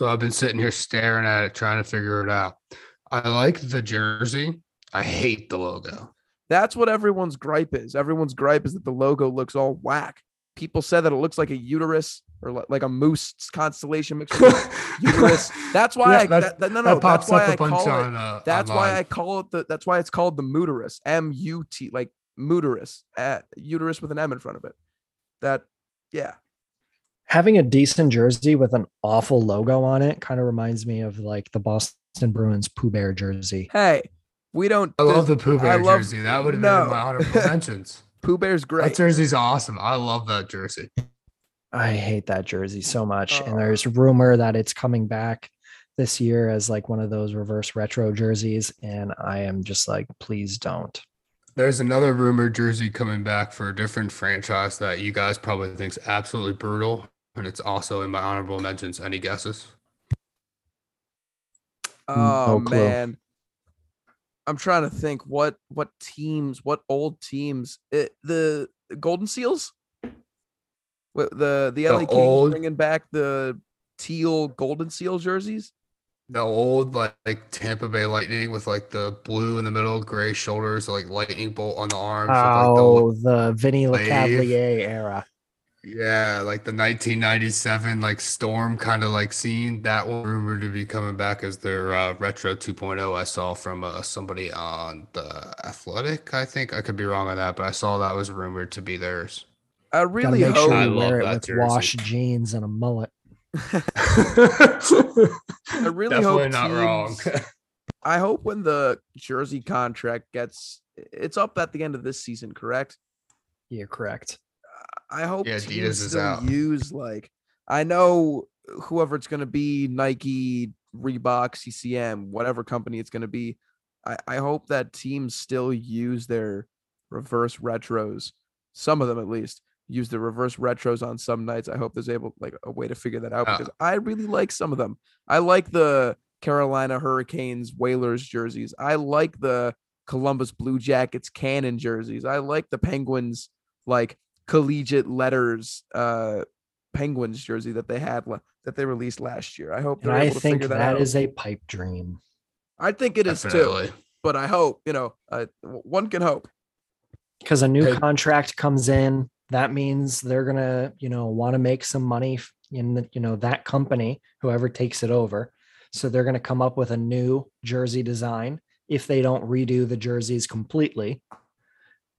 I've been sitting here staring at it, trying to figure it out. I like the jersey. I hate the logo. That's what everyone's gripe is. Everyone's gripe is that the logo looks all whack. People said that it looks like a uterus or like a moose constellation mixed with uterus. That's why that's why it's called the Muterus. M-U-T, like Muterus, uterus with an M in front of it. Having a decent jersey with an awful logo on it kind of reminds me of like the Boston Bruins Pooh Bear jersey. Hey. I love the Pooh Bear jersey. That would have been in my honorable mentions. Pooh Bear's great. That jersey's awesome. I love that jersey. I hate that jersey so much. Oh. And there's rumor that it's coming back this year as like one of those reverse retro jerseys. And I am just like, please don't. There's another rumored jersey coming back for a different franchise that you guys probably think is absolutely brutal. And it's also in my honorable mentions. Any guesses? Oh, no, man. I'm trying to think what old teams, the Golden Seals, the LA Kings bringing back the teal Golden Seal jerseys, the old like Tampa Bay Lightning with like the blue in the middle, gray shoulders, like lightning bolt on the arms. Oh, with, like, the Vinny LeCavalier era. Yeah, like the 1997 like storm kind of like scene. That one rumored to be coming back as their retro 2.0. I saw from somebody on The Athletic. I think I could be wrong on that, but I saw that was rumored to be theirs. I really hope you wear it with washed jeans and a mullet. I really hope not wrong. I hope when the jersey contract it's up at the end of this season, correct? Yeah, correct. I hope teams still use, like, I know whoever it's going to be, Nike, Reebok, CCM, whatever company it's going to be, I hope that teams still use their reverse retros. Some of them, at least, use the reverse retros on some nights. I hope there's a way to figure that out because I really like some of them. I like the Carolina Hurricanes Whalers jerseys. I like the Columbus Blue Jackets Cannon jerseys. I like the Penguins, like, collegiate letters Penguins jersey that they had that they released last year. I hope they're able to figure that out. I think that is a pipe dream. I think it Definitely. Is too, but I hope, one can hope. Because a new contract comes in, that means they're going to, want to make some money in the, that company, whoever takes it over. So they're going to come up with a new jersey design if they don't redo the jerseys completely.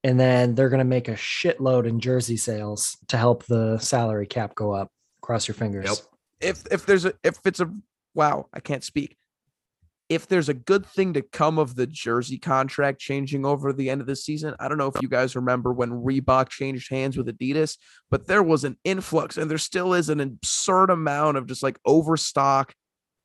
And then they're going to make a shitload in jersey sales to help the salary cap go up. Cross your fingers. Yep. If it's a wow, I can't speak. if there's a good thing to come of the jersey contract changing over the end of the season. I don't know if you guys remember when Reebok changed hands with Adidas, but there was an influx, and there still is an absurd amount of just like overstock,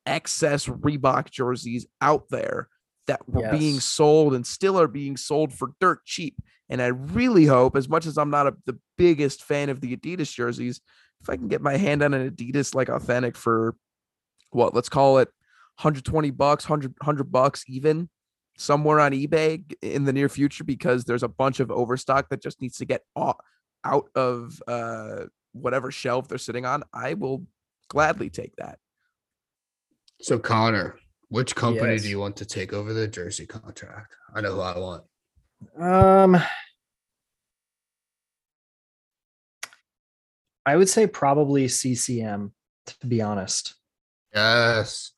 excess Reebok jerseys out there that were being sold and still are being sold for dirt cheap. And I really hope, as much as I'm not the biggest fan of the Adidas jerseys, if I can get my hand on an Adidas like authentic for what, let's call it $120, $100 even somewhere on eBay in the near future, because there's a bunch of overstock that just needs to get out of whatever shelf they're sitting on. I will gladly take that. So Connor, which company do you want to take over the jersey contract? I know who I want. I would say probably CCM, to be honest. Yes.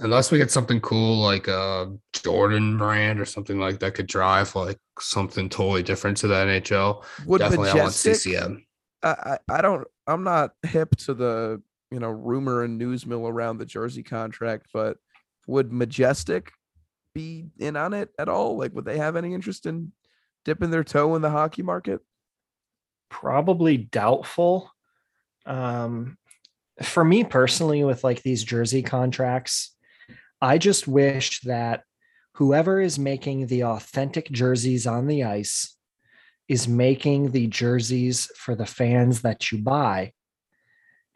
Unless we get something cool like a Jordan brand or something like that could drive like something totally different to the NHL. Definitely I want CCM. I'm not hip to the, rumor and news mill around the jersey contract, but would Majestic be in on it at all? Like, would they have any interest in dipping their toe in the hockey market? Probably doubtful. For me personally, with like these jersey contracts, I just wish that whoever is making the authentic jerseys on the ice is making the jerseys for the fans that you buy.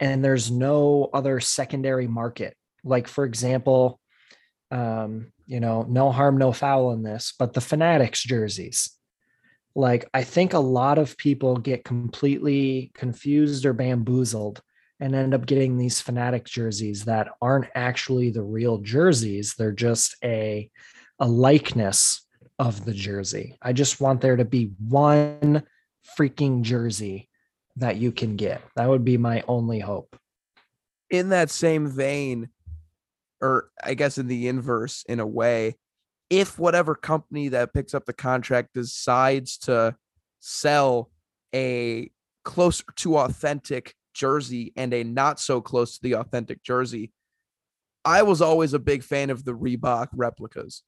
And there's no other secondary market. Like, for example, no harm, no foul in this, but the Fanatics jerseys. Like, I think a lot of people get completely confused or bamboozled and end up getting these Fanatic jerseys that aren't actually the real jerseys. They're just a likeness of the jersey. I just want there to be one freaking jersey that you can get. That would be my only hope. In that same vein, or I guess in the inverse, in a way, if whatever company that picks up the contract decides to sell a closer to authentic jersey and a not so close to the authentic jersey, I was always a big fan of the Reebok replicas.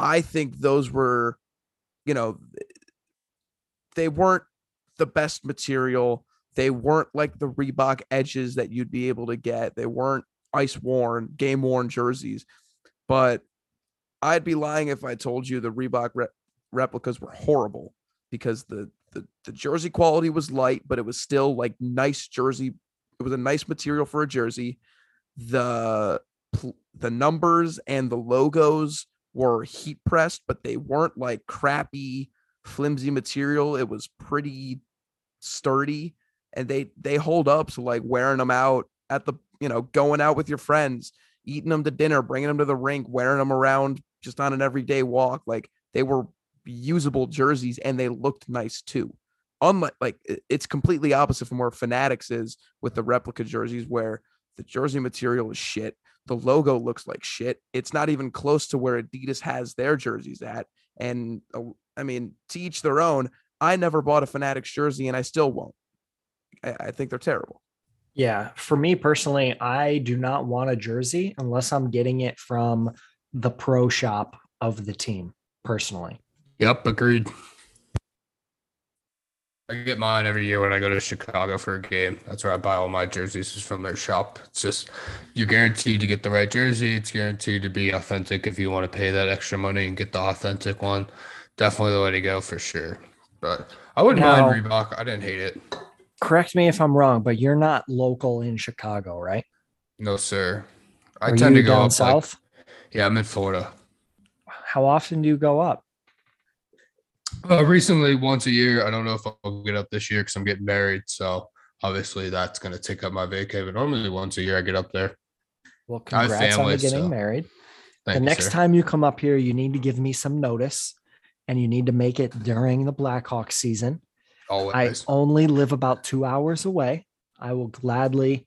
I think those were, they weren't the best material. They weren't like the Reebok edges that you'd be able to get. They weren't ice worn, game worn jerseys, but I'd be lying if I told you the Reebok replicas were horrible, because the jersey quality was light, but it was still like nice jersey. It was a nice material for a jersey. The numbers and the logos were heat pressed, but they weren't like crappy, flimsy material. It was pretty sturdy, and they hold up. So like wearing them out at the, going out with your friends, eating them to dinner, bringing them to the rink, wearing them around just on an everyday walk. Like, they were usable jerseys, and they looked nice too. Unlike, like, it's completely opposite from where Fanatics is with the replica jerseys, where the jersey material is shit. The logo looks like shit. It's not even close to where Adidas has their jerseys at. And I mean, to each their own. I never bought a Fanatics jersey, and I still won't. I think they're terrible. Yeah. For me personally, I do not want a jersey unless I'm getting it from the pro shop of the team personally. Yep. Agreed. I get mine every year when I go to Chicago for a game. That's where I buy all my jerseys, is from their shop. It's just, you're guaranteed to get the right jersey. It's guaranteed to be authentic. If you want to pay that extra money and get the authentic one, definitely the way to go for sure. But I wouldn't mind Reebok. I didn't hate it. Correct me if I'm wrong, but you're not local in Chicago, right? No, sir. I tend to go down south. Yeah, I'm in Florida. How often do you go up? Recently, once a year. I don't know if I'll get up this year because I'm getting married. So obviously, that's going to take up my vacay. But normally, once a year, I get up there. Well, congrats on getting married. The next time you come up here, you need to give me some notice, and you need to make it during the Blackhawks season. Always. I only live about 2 hours away. I will gladly,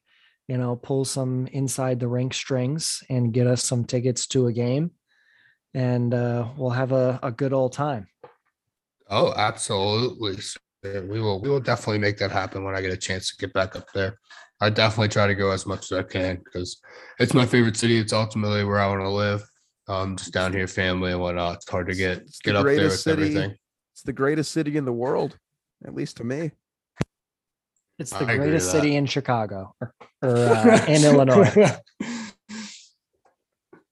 pull some Inside the Rink strings and get us some tickets to a game, and we'll have a good old time. Oh, absolutely, We will definitely make that happen when I get a chance to get back up there. I definitely try to go as much as I can because it's my favorite city. It's ultimately where I want to live. Just down here, family and whatnot. It's hard to get up there with everything. It's the greatest city in the world, at least to me. It's the greatest city in Chicago or in Illinois.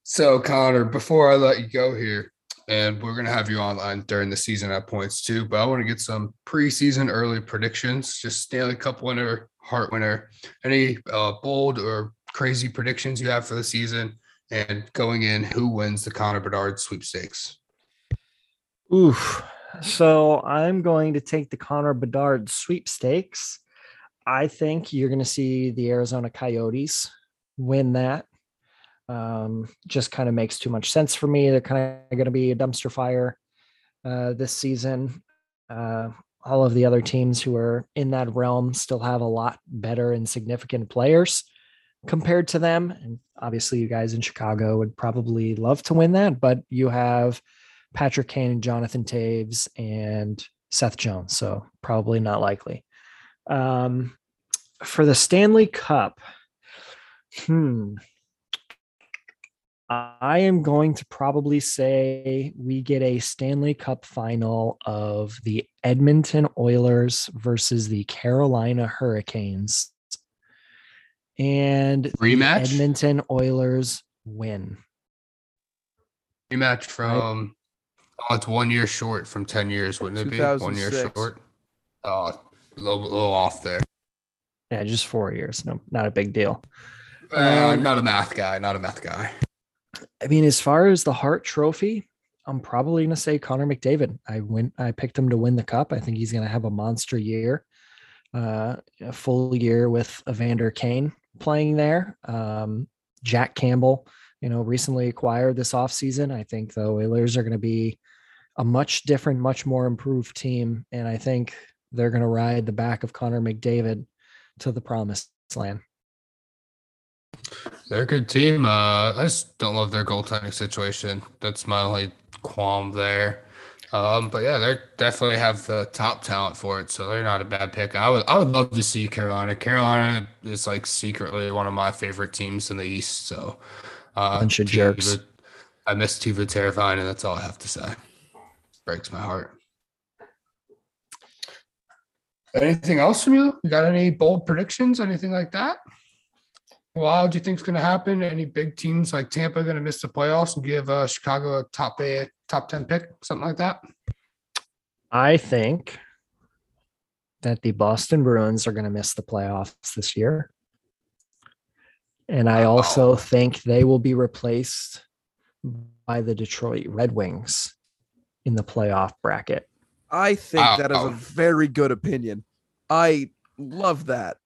So, Connor, before I let you go here, and we're going to have you online during the season at points too, but I want to get some preseason early predictions, just Stanley Cup winner, Hart winner, any bold or crazy predictions you have for the season and going in who wins the Connor Bedard sweepstakes. Oof. So I'm going to take the Connor Bedard sweepstakes. I think you're going to see the Arizona Coyotes win that. Just kind of makes too much sense for me. They're kind of going to be a dumpster fire this season. All of the other teams who are in that realm still have a lot better and significant players compared to them. And obviously you guys in Chicago would probably love to win that, but you have Patrick Kane and Jonathan Toews and Seth Jones. So probably not likely. For the Stanley Cup. I am going to probably say we get a Stanley Cup final of the Edmonton Oilers versus the Carolina Hurricanes. And rematch? The Edmonton Oilers win. Rematch from, it's 1 year short from 10 years, wouldn't it be? 1 year short. Oh, a little off there. Yeah, just 4 years. No, not a big deal. Not a math guy. I mean, as far as the Hart Trophy, I'm probably going to say Connor McDavid. I picked him to win the cup. I think he's going to have a monster year, a full year with Evander Kane playing there. Jack Campbell, recently acquired this offseason. I think the Oilers are going to be a much different, much more improved team. And I think they're going to ride the back of Connor McDavid to the promised land. They're a good team. I just don't love their goaltending situation. That's my only qualm there. But yeah, they definitely have the top talent for it, so they're not a bad pick. I would love to see Carolina. Carolina is like secretly one of my favorite teams in the East. So bunch of jerks. I miss Tuva Teravainen, and that's all I have to say. Breaks my heart. Anything else from you? You got any bold predictions? Anything like that? Wow, do you think is going to happen? Any big teams like Tampa going to miss the playoffs and give Chicago a top 10 pick, something like that? I think that the Boston Bruins are going to miss the playoffs this year. And I also think they will be replaced by the Detroit Red Wings in the playoff bracket. I think that is a very good opinion. I love that.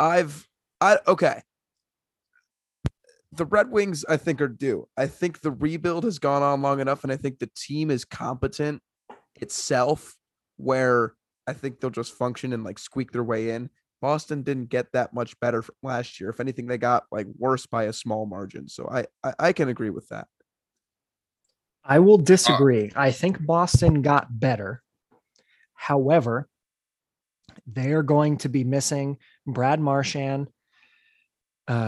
Okay. The Red Wings, I think, are due. I think the rebuild has gone on long enough, and I think the team is competent itself, where I think they'll just function and, squeak their way in. Boston didn't get that much better from last year. If anything, they got, worse by a small margin. So I can agree with that. I will disagree. I think Boston got better. However, they are going to be missing Brad Marchand,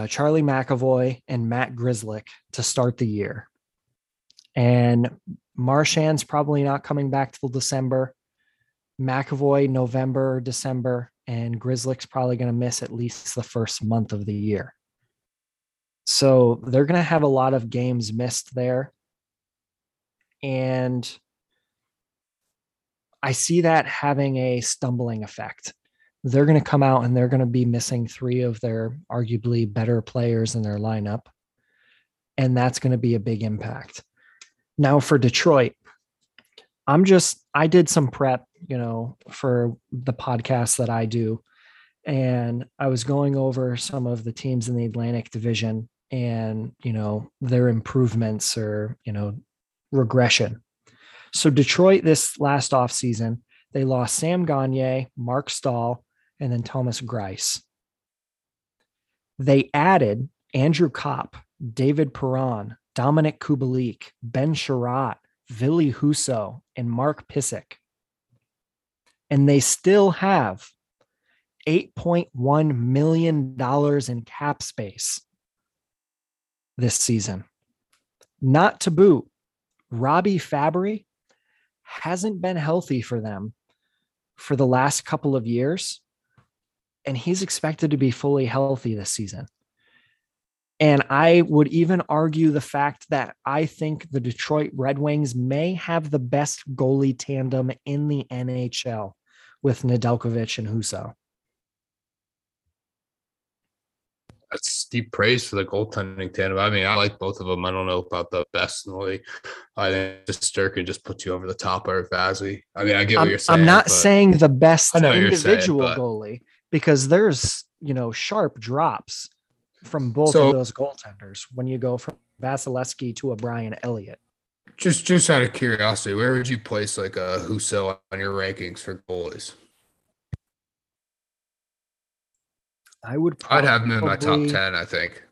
Charlie McAvoy and Matt Grizzlick to start the year. And Marchand's probably not coming back till December. McAvoy, November, December, and Grizzlick's probably going to miss at least the first month of the year. So they're going to have a lot of games missed there. And I see that having a stumbling effect. They're going to come out and they're going to be missing three of their arguably better players in their lineup. And that's going to be a big impact. Now for Detroit, I did some prep, for the podcast that I do. And I was going over some of the teams in the Atlantic Division and, their improvements or, regression. So Detroit this last offseason, they lost Sam Gagner, Mark Stahl, and then Thomas Greiss. They added Andrew Kopp, David Perron, Dominic Kubalik, Ben Sherratt, Ville Husso, and Mark Pysyk. and they still have $8.1 million in cap space this season. Not to boot, Robbie Fabry hasn't been healthy for them for the last couple of years, and he's expected to be fully healthy this season. And I would even argue the fact that I think the Detroit Red Wings may have the best goalie tandem in the NHL with Nedeljkovic and Husso. That's steep praise for the goaltending tandem. I mean, I like both of them. I don't know about the best in the league. I think Shesterkin just puts you over the top, or Vazzy. I mean, I get what you're saying. I'm not saying the best individual goalie, because there's, you know, sharp drops from both of those goaltenders when you go from Vasilevsky to a Brian Elliott. Just out of curiosity, where would you place like a Husso on your rankings for goalies? I'd have him in my top 10, I think.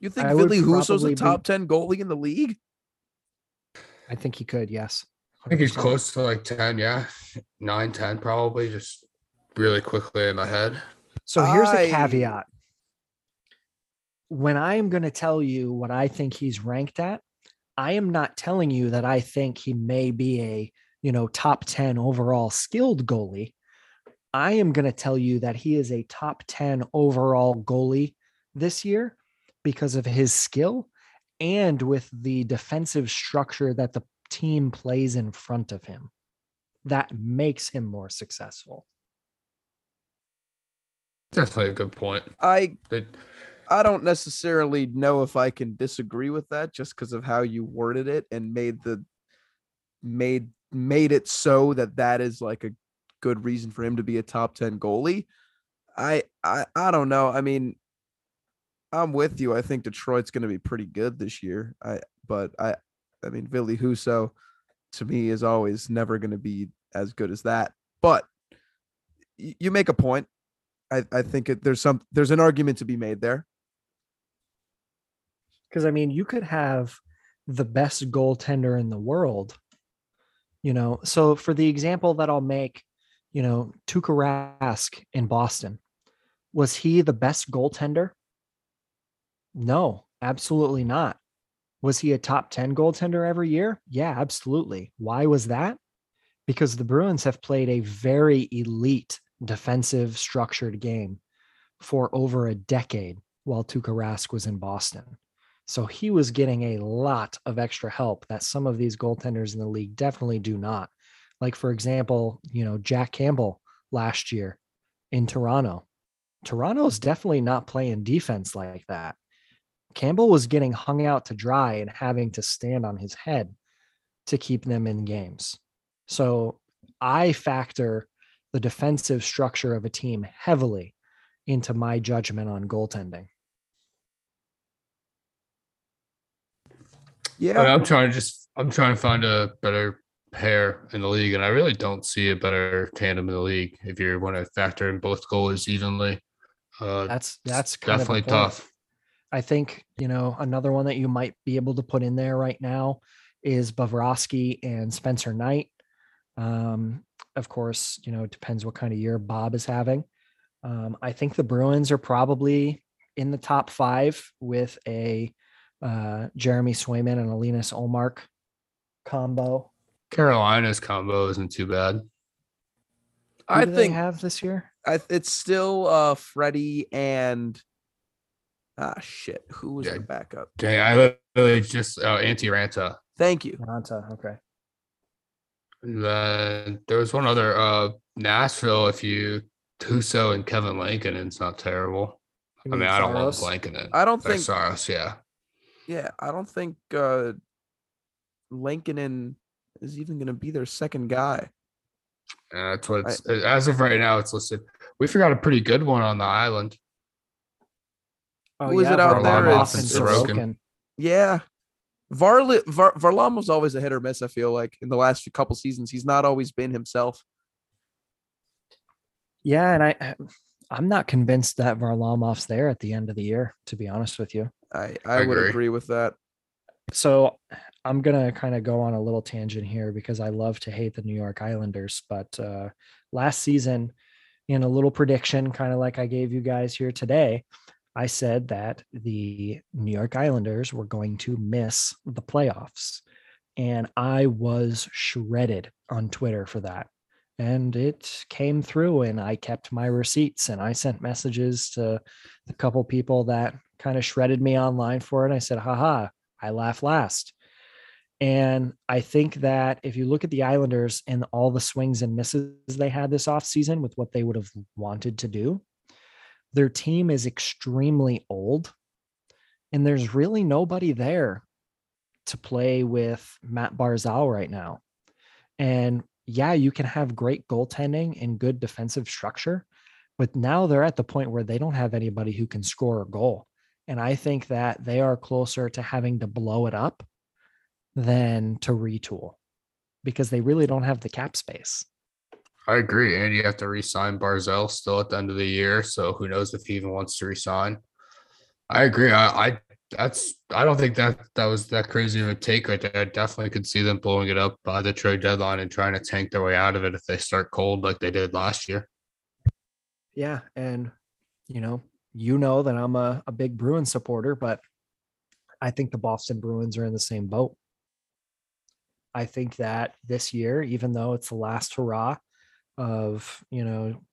You think Billy Husso's a top 10 goalie in the league? I think he could, yes. 100%. I think he's close to like 10, yeah. 9, 10 probably, just really quickly in my head. So here's the caveat. When I am going to tell you what I think he's ranked at, I am not telling you that I think he may be a, you know, top 10 overall skilled goalie. I am going to tell you that he is a top 10 overall goalie this year because of his skill and with the defensive structure that the team plays in front of him. That makes him more successful. Definitely a good point. I don't necessarily know if I can disagree with that just because of how you worded it and made it so that is like a good reason for him to be a top 10 goalie. I don't know. I mean, I'm with you. I think Detroit's going to be pretty good this year. I mean, Billy Husso to me is always never going to be as good as that, but you make a point. I think there's an argument to be made there. Cause I mean, you could have the best goaltender in the world, you know? So for the example that I'll make, you know, Tuukka Rask in Boston, was he the best goaltender? No, absolutely not. Was he a top 10 goaltender every year? Yeah, absolutely. Why was that? Because the Bruins have played a very elite defensive structured game for over a decade while Tuukka Rask was in Boston. So he was getting a lot of extra help that some of these goaltenders in the league definitely do not. Like, for example, you know, Jack Campbell last year in Toronto. Toronto's definitely not playing defense like that. Campbell was getting hung out to dry and having to stand on his head to keep them in games. So I factor the defensive structure of a team heavily into my judgment on goaltending. Yeah. I'm trying to find a better pair in the league, and I really don't see a better tandem in the league if you want to factor in both goalies evenly. That's kind definitely of tough. I think, you know, another one that you might be able to put in there right now is Bobrovsky and Spencer Knight. Of course, you know, it depends what kind of year Bob is having. I think the Bruins are probably in the top 5 with a Jeremy Swayman and Linus Ullmark combo. Carolina's combo isn't too bad. Who do they have this year? It's still Freddie and shit. Who was the backup? I literally just Antti Raanta. Thank you, Raanta. Okay. And then there was one other Nashville. If you Husso and Kevin Lankinen, it's not terrible. I mean, I don't love Lankinen. I don't think Saros. Yeah. Yeah, I don't think Lankinen is even going to be their second guy. That's what it's, as of right now, it's listed. We forgot a pretty good one on the island. Oh, who is it out there? Sorokin. Yeah. Varlam was always a hit or miss, I feel like, in the last few couple seasons. He's not always been himself. Yeah, and I'm not convinced that Varlamov's there at the end of the year, to be honest with you. I would agree with that. So I'm going to kind of go on a little tangent here because I love to hate the New York Islanders, but last season, in a little prediction, kind of like I gave you guys here today, I said that the New York Islanders were going to miss the playoffs, and I was shredded on Twitter for that. And it came through, and I kept my receipts, and I sent messages to the couple people that kind of shredded me online for it. And I said, haha, I laugh last. And I think that if you look at the Islanders and all the swings and misses they had this offseason with what they would have wanted to do, their team is extremely old, and there's really nobody there to play with Matt Barzal right now. And yeah, you can have great goaltending and good defensive structure, but now they're at the point where they don't have anybody who can score a goal. And I think that they are closer to having to blow it up than to retool, because they really don't have the cap space. I agree. And you have to re-sign Barzal still at the end of the year. So who knows if he even wants to re-sign. I agree. I don't think that was that crazy of a take right there. I definitely could see them blowing it up by the trade deadline and trying to tank their way out of it if they start cold like they did last year. Yeah. And you know that I'm a big Bruins supporter, but I think the Boston Bruins are in the same boat. I think that this year, even though it's the last hurrah of,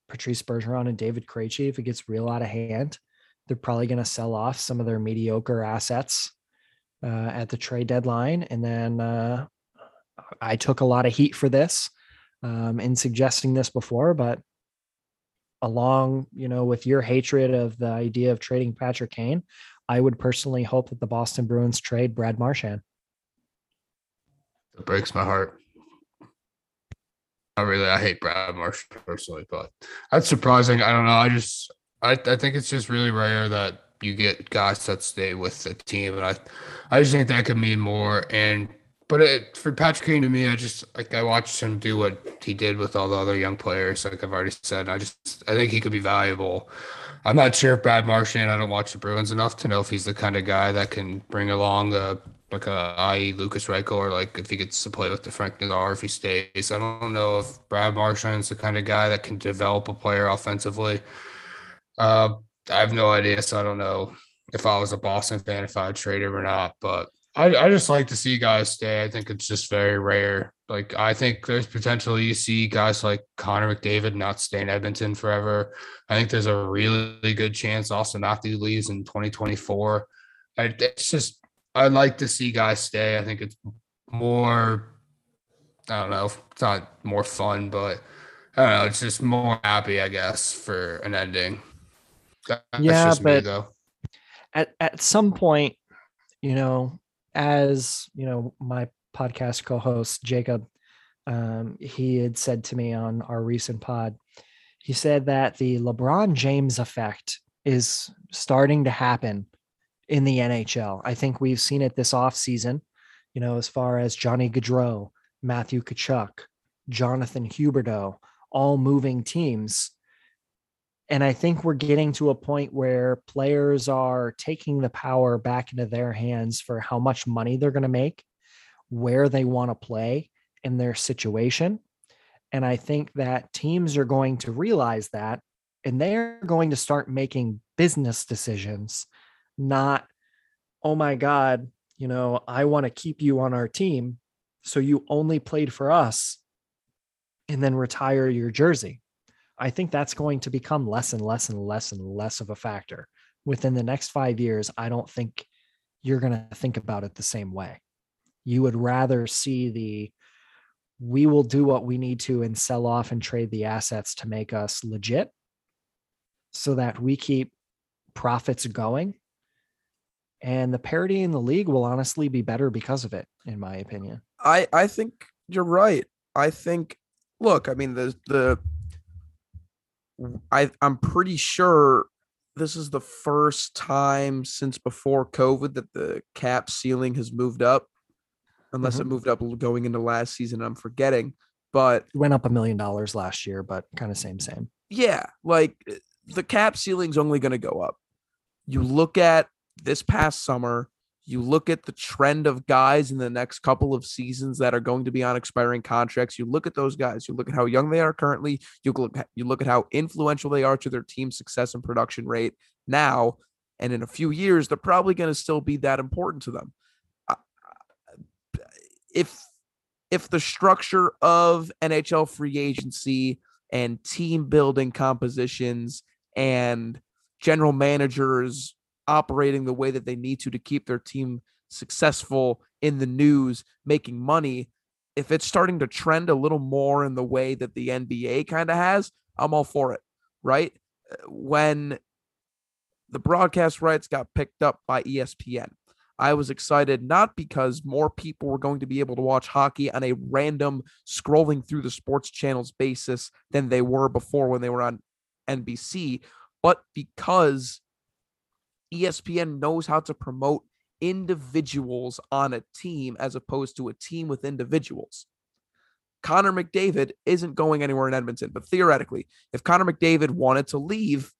Patrice Bergeron and David Krejci, if it gets real out of hand, they're probably going to sell off some of their mediocre assets at the trade deadline. And then I took a lot of heat for this in suggesting this before, but along, with your hatred of the idea of trading Patrick Kane, I would personally hope that the Boston Bruins trade Brad Marchand. It breaks my heart. I hate Brad Marchand personally, but that's surprising. I don't know. I think it's just really rare that you get guys that stay with the team, and I just think that could mean more. But for Patrick Kane, to me, I watched him do what he did with all the other young players, like I've already said. I think he could be valuable. I'm not sure if Brad Marchand, I don't watch the Bruins enough to know if he's the kind of guy that can bring along a Lucas Reichel, or like if he gets to play with the Frank Nazar if he stays. I don't know if Brad Marchand's the kind of guy that can develop a player offensively. I have no idea, so I don't know if I was a Boston fan if I'd trade him or not, but I just like to see guys stay. I think it's just very rare. Like, I think there's potentially you see guys like Connor McDavid not stay in Edmonton forever. I think there's a really good chance Austin Matthews leaves in 2024. I like to see guys stay. I think it's more, I don't know, it's not more fun, but I don't know, it's just more happy, I guess, for an ending. That's just me, though. At some point, as my podcast co-host Jacob, he had said to me on our recent pod, he said that the LeBron James effect is starting to happen in the NHL. I think we've seen it this offseason, as far as Johnny Gaudreau, Matthew Tkachuk, Jonathan Huberdeau, all moving teams. And I think we're getting to a point where players are taking the power back into their hands for how much money they're going to make, where they want to play, in their situation. And I think that teams are going to realize that, and they're going to start making business decisions, not, oh my God, I want to keep you on our team, so you only played for us, and then retire your jersey. I think that's going to become less and less and less and less of a factor within the next 5 years. I don't think you're going to think about it the same way. You would rather see we will do what we need to and sell off and trade the assets to make us legit so that we keep profits going. And the parity in the league will honestly be better because of it, in my opinion. I think you're right. I think, look, I mean, I'm pretty sure this is the first time since before COVID that the cap ceiling has moved up, unless it moved up going into last season. I'm forgetting, but it went up $1 million last year, but kind of same. Yeah. Like, the cap ceiling's only going to go up. You look at this past summer, You look at the trend of guys in the next couple of seasons that are going to be on expiring contracts. You look at those guys. You look at how young they are currently. You look at how influential they are to their team's success and production rate now. And in a few years, they're probably going to still be that important to them. If the structure of NHL free agency and team building compositions and general managers operating the way that they need to keep their team successful in the news, making money, if it's starting to trend a little more in the way that the NBA kind of has, I'm all for it, right? When the broadcast rights got picked up by ESPN, I was excited not because more people were going to be able to watch hockey on a random scrolling through the sports channels basis than they were before when they were on NBC, but because ESPN knows how to promote individuals on a team as opposed to a team with individuals. Connor McDavid isn't going anywhere in Edmonton, but theoretically, if Connor McDavid wanted to leave,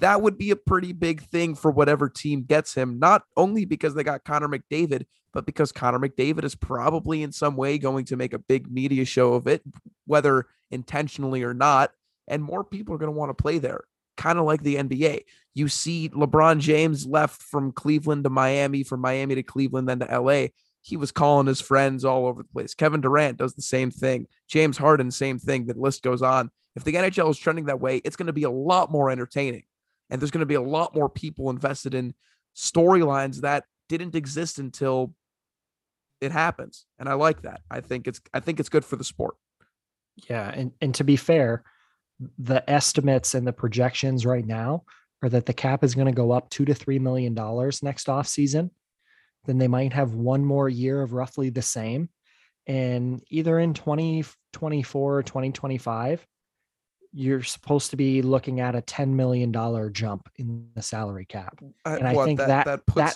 that would be a pretty big thing for whatever team gets him, not only because they got Connor McDavid, but because Connor McDavid is probably in some way going to make a big media show of it, whether intentionally or not, and more people are going to want to play there. Kind of like the NBA. You see LeBron James left from Cleveland to Miami, from Miami to Cleveland, then to LA. He was calling his friends all over the place. Kevin Durant does the same thing. James Harden, same thing. The list goes on. If the NHL is trending that way, it's going to be a lot more entertaining. And there's going to be a lot more people invested in storylines that didn't exist until it happens. And I like that. I think it's good for the sport. Yeah. And to be fair, the estimates and the projections right now are that the cap is going to go up $2 to $3 million next off season. Then they might have one more year of roughly the same. And either in 2024 or 2025, you're supposed to be looking at a $10 million jump in the salary cap. And I think that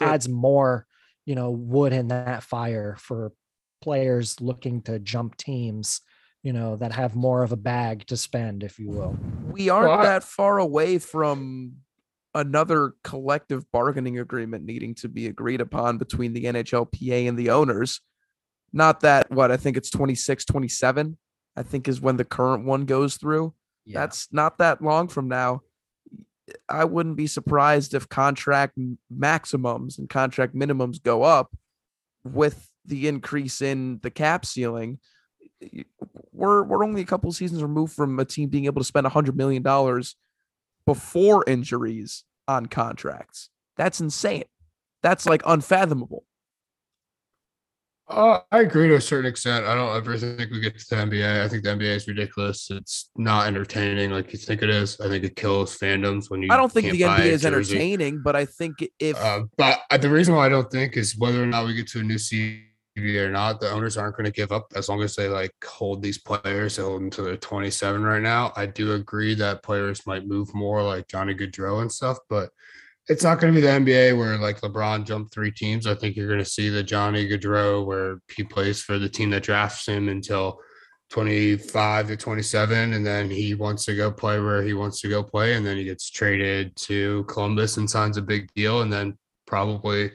adds more, wood in that fire for players looking to jump teams, that have more of a bag to spend, if you will. We aren't that far away from another collective bargaining agreement needing to be agreed upon between the NHLPA and the owners. Not that, I think it's 26, 27, I think is when the current one goes through. Yeah. That's not that long from now. I wouldn't be surprised if contract maximums and contract minimums go up with the increase in the cap ceiling. We're only a couple of seasons removed from a team being able to spend $100 million before injuries on contracts. That's insane. That's like unfathomable. I agree to a certain extent. I don't ever think we get to the NBA. I think the NBA is ridiculous. It's not entertaining like you think it is. I think it kills fandoms when you. I don't think the NBA is entertaining, but I think if. But the reason why I don't think is whether or not we get to a new season or not, the owners aren't going to give up as long as they hold these players. They hold them to their 27 right now. I do agree that players might move more like Johnny Gaudreau and stuff, but it's not going to be the NBA where LeBron jumped 3 teams. I think you're going to see the Johnny Gaudreau where he plays for the team that drafts him until 25 to 27. And then he wants to go play where he wants to go play. And then he gets traded to Columbus and signs a big deal. And then probably,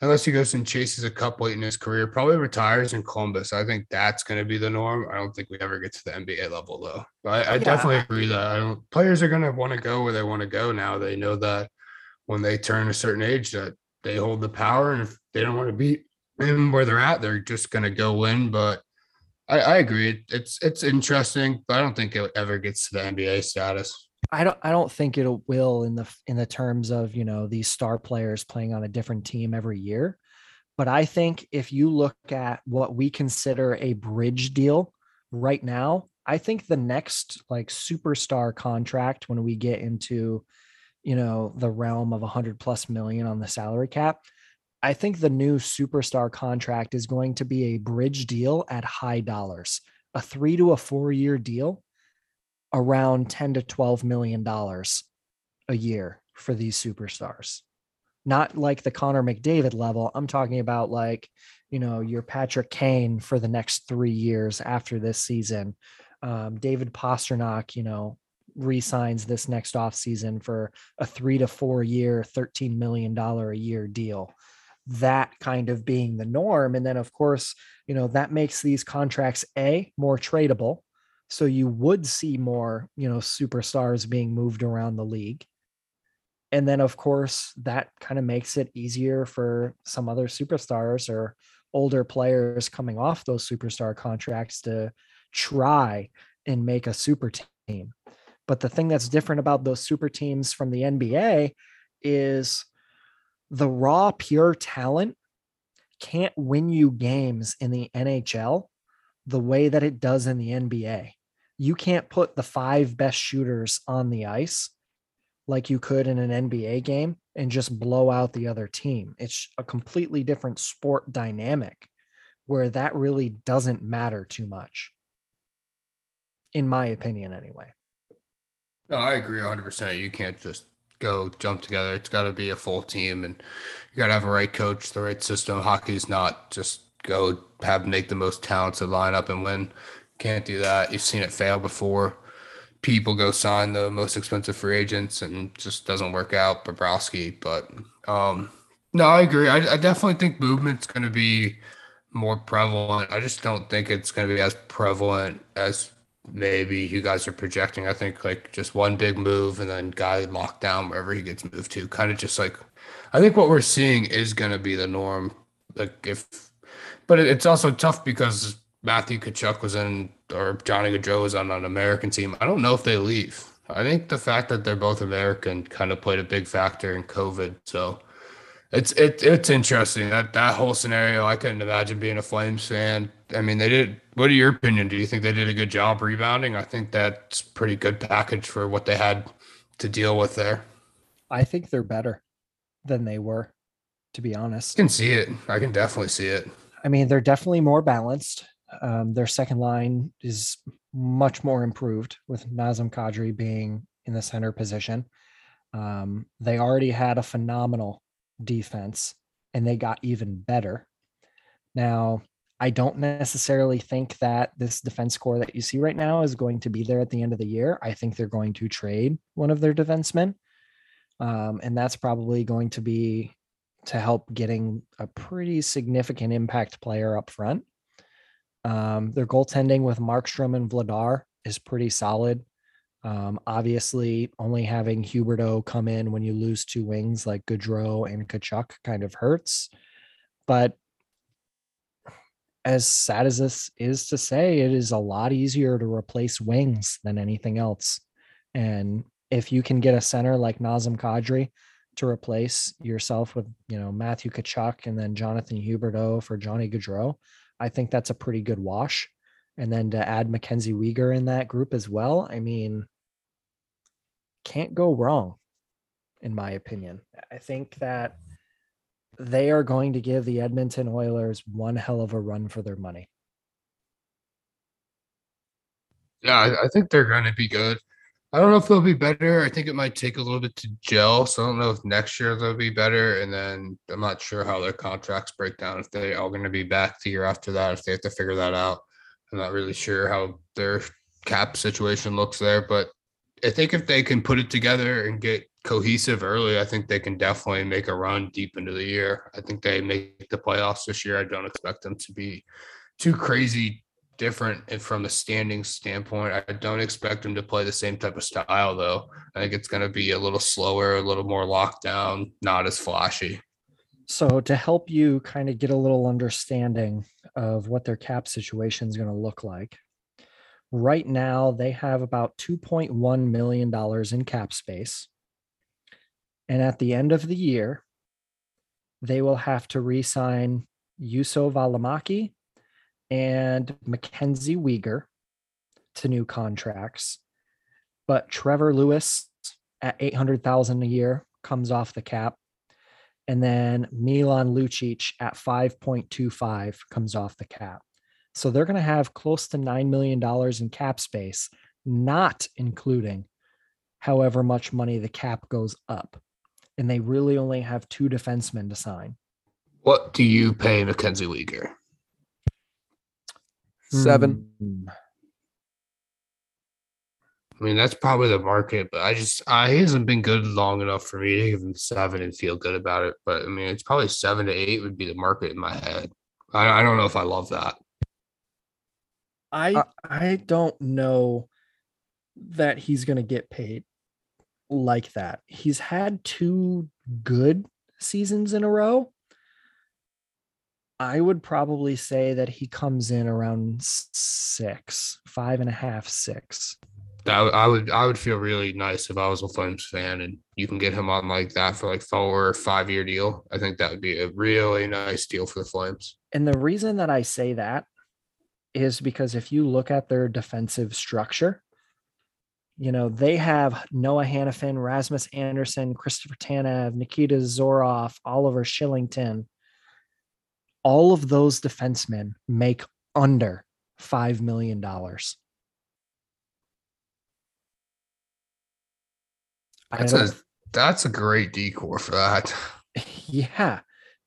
unless he goes and chases a cup late in his career, probably retires in Columbus. I think that's going to be the norm. I don't think we ever get to the NBA level, though. But I definitely agree that players are going to want to go where they want to go now. They know that when they turn a certain age that they hold the power, and if they don't want to be in where they're at, they're just going to go win. But I agree. It's interesting, but I don't think it ever gets to the NBA status. I don't think it will in the terms of, these star players playing on a different team every year. But I think if you look at what we consider a bridge deal right now, I think the next superstar contract, when we get into, the realm of $100+ million on the salary cap, I think the new superstar contract is going to be a bridge deal at high dollars, a 3 to a 4 year deal, around $10 to $12 million a year for these superstars. Not like the Connor McDavid level. I'm talking about your Patrick Kane for the next 3 years after this season. David Pastrnak, re-signs this next offseason for a 3 to 4 year, $13 million a year deal. that kind of being the norm. And then of course, you know, that makes these contracts A, more tradable. So you would see more, you know, superstars being moved around the league. And then of course, that kind of makes it easier for some other superstars or older players coming off those superstar contracts to try and make a super team. But the thing that's different about those super teams from the NBA is the raw, pure talent can't win you games in the NHL the way that it does in the NBA. You can't put the five best shooters on the ice like you could in an NBA game and just blow out the other team. It's a completely different sport dynamic where that really doesn't matter too much, in my opinion, anyway. No, I agree 100%. You can't just go jump together. It's got to be a full team, and you got to have a right coach, the right system. Hockey's not just go have make the most talented lineup and win. Can't do that. You've seen it fail before. People go sign the most expensive free agents and just doesn't work out. Bobrovsky, but no, I agree. I definitely think movement's going to be more prevalent. I just don't think it's going to be as prevalent as maybe you guys are projecting. I think like just one big move and then guy locked down wherever he gets moved to, kind of just like, I think what we're seeing is going to be the norm. Like but it's also tough because Matthew Tkachuk was in, or Johnny Gaudreau was on an American team. I don't know if they leave. I think the fact that they're both American kind of played a big factor in COVID. So it's interesting that whole scenario. I couldn't imagine being a Flames fan. I mean, they did. What are your opinion? Do you think they did a good job rebounding? I think that's pretty good package for what they had to deal with there. I think they're better than they were, to be honest. I can see it. I can definitely see it. I mean, they're definitely more balanced. Their second line is much more improved with Nazem Kadri being in the center position. They already had a phenomenal defense and they got even better. Now, I don't necessarily think that this defense core that you see right now is going to be there at the end of the year. I think they're going to trade one of their defensemen. And that's probably going to be to help getting a pretty significant impact player up front. Their goaltending with Markstrom and Vladar is pretty solid. Obviously, only having Huberdeau come in when you lose two wings like Gaudreau and Tkachuk kind of hurts. But as sad as this is to say, it is a lot easier to replace wings than anything else. And if you can get a center like Nazem Kadri to replace yourself with, you know, Matthew Tkachuk and then Jonathan Huberdeau for Johnny Gaudreau, I think that's a pretty good wash. And then to add Mackenzie Weegar in that group as well, I mean, can't go wrong, in my opinion. I think that they are going to give the Edmonton Oilers one hell of a run for their money. Yeah, I think they're going to be good. I don't know if they'll be better. I think it might take a little bit to gel, so I don't know if next year they'll be better, and then I'm not sure how their contracts break down, if they are going to be back the year after that, if they have to figure that out. I'm not really sure how their cap situation looks there, but I think if they can put it together and get cohesive early, I think they can definitely make a run deep into the year. I think they make the playoffs this year. I don't expect them to be too crazy different. And from a standing standpoint, I don't expect them to play the same type of style, though. I think it's going to be a little slower, a little more locked down, not as flashy. So to help you kind of get a little understanding of what their cap situation is going to look like, right now they have about $2.1 million in cap space. And at the end of the year, they will have to re-sign Juuso Välimäki and Mackenzie Weegar to new contracts. But Trevor Lewis at $800,000 a year comes off the cap. And then Milan Lucic at 5.25 comes off the cap. So they're going to have close to $9 million in cap space, not including however much money the cap goes up. And they really only have two defensemen to sign. What do you pay Mackenzie Weegar? $7 million I mean, that's probably the market, but he hasn't been good long enough for me to give him 7 and feel good about it. But I mean, it's probably 7 to 8 would be the market in my head. I don't know if I love that. I don't know that he's going to get paid like that. He's had 2 good seasons in a row. I would probably say that he comes in around 5.5, 6. I would feel really nice if I was a Flames fan and you can get him on like that for like 4 or 5 year deal. I think that would be a really nice deal for the Flames. And the reason that I say that is because if you look at their defensive structure, you know, they have Noah Hannafin, Rasmus Anderson, Christopher Tanev, Nikita Zoroff, Oliver Shillington. All of those defensemen make under $5 million. That's a great decor for that. Yeah.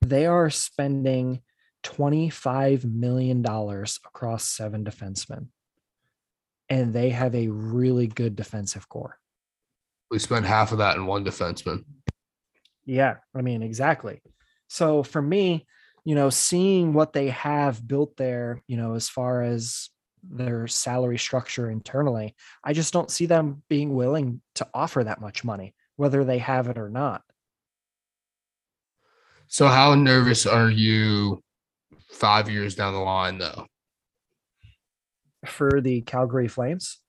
They are spending $25 million across 7 defensemen. And they have a really good defensive core. We spent half of that in 1 defenseman. Yeah. I mean, exactly. So for me, you know, seeing what they have built there, you know, as far as their salary structure internally, I just don't see them being willing to offer that much money, whether they have it or not. So how nervous are you 5 years down the line, though? For the Calgary Flames?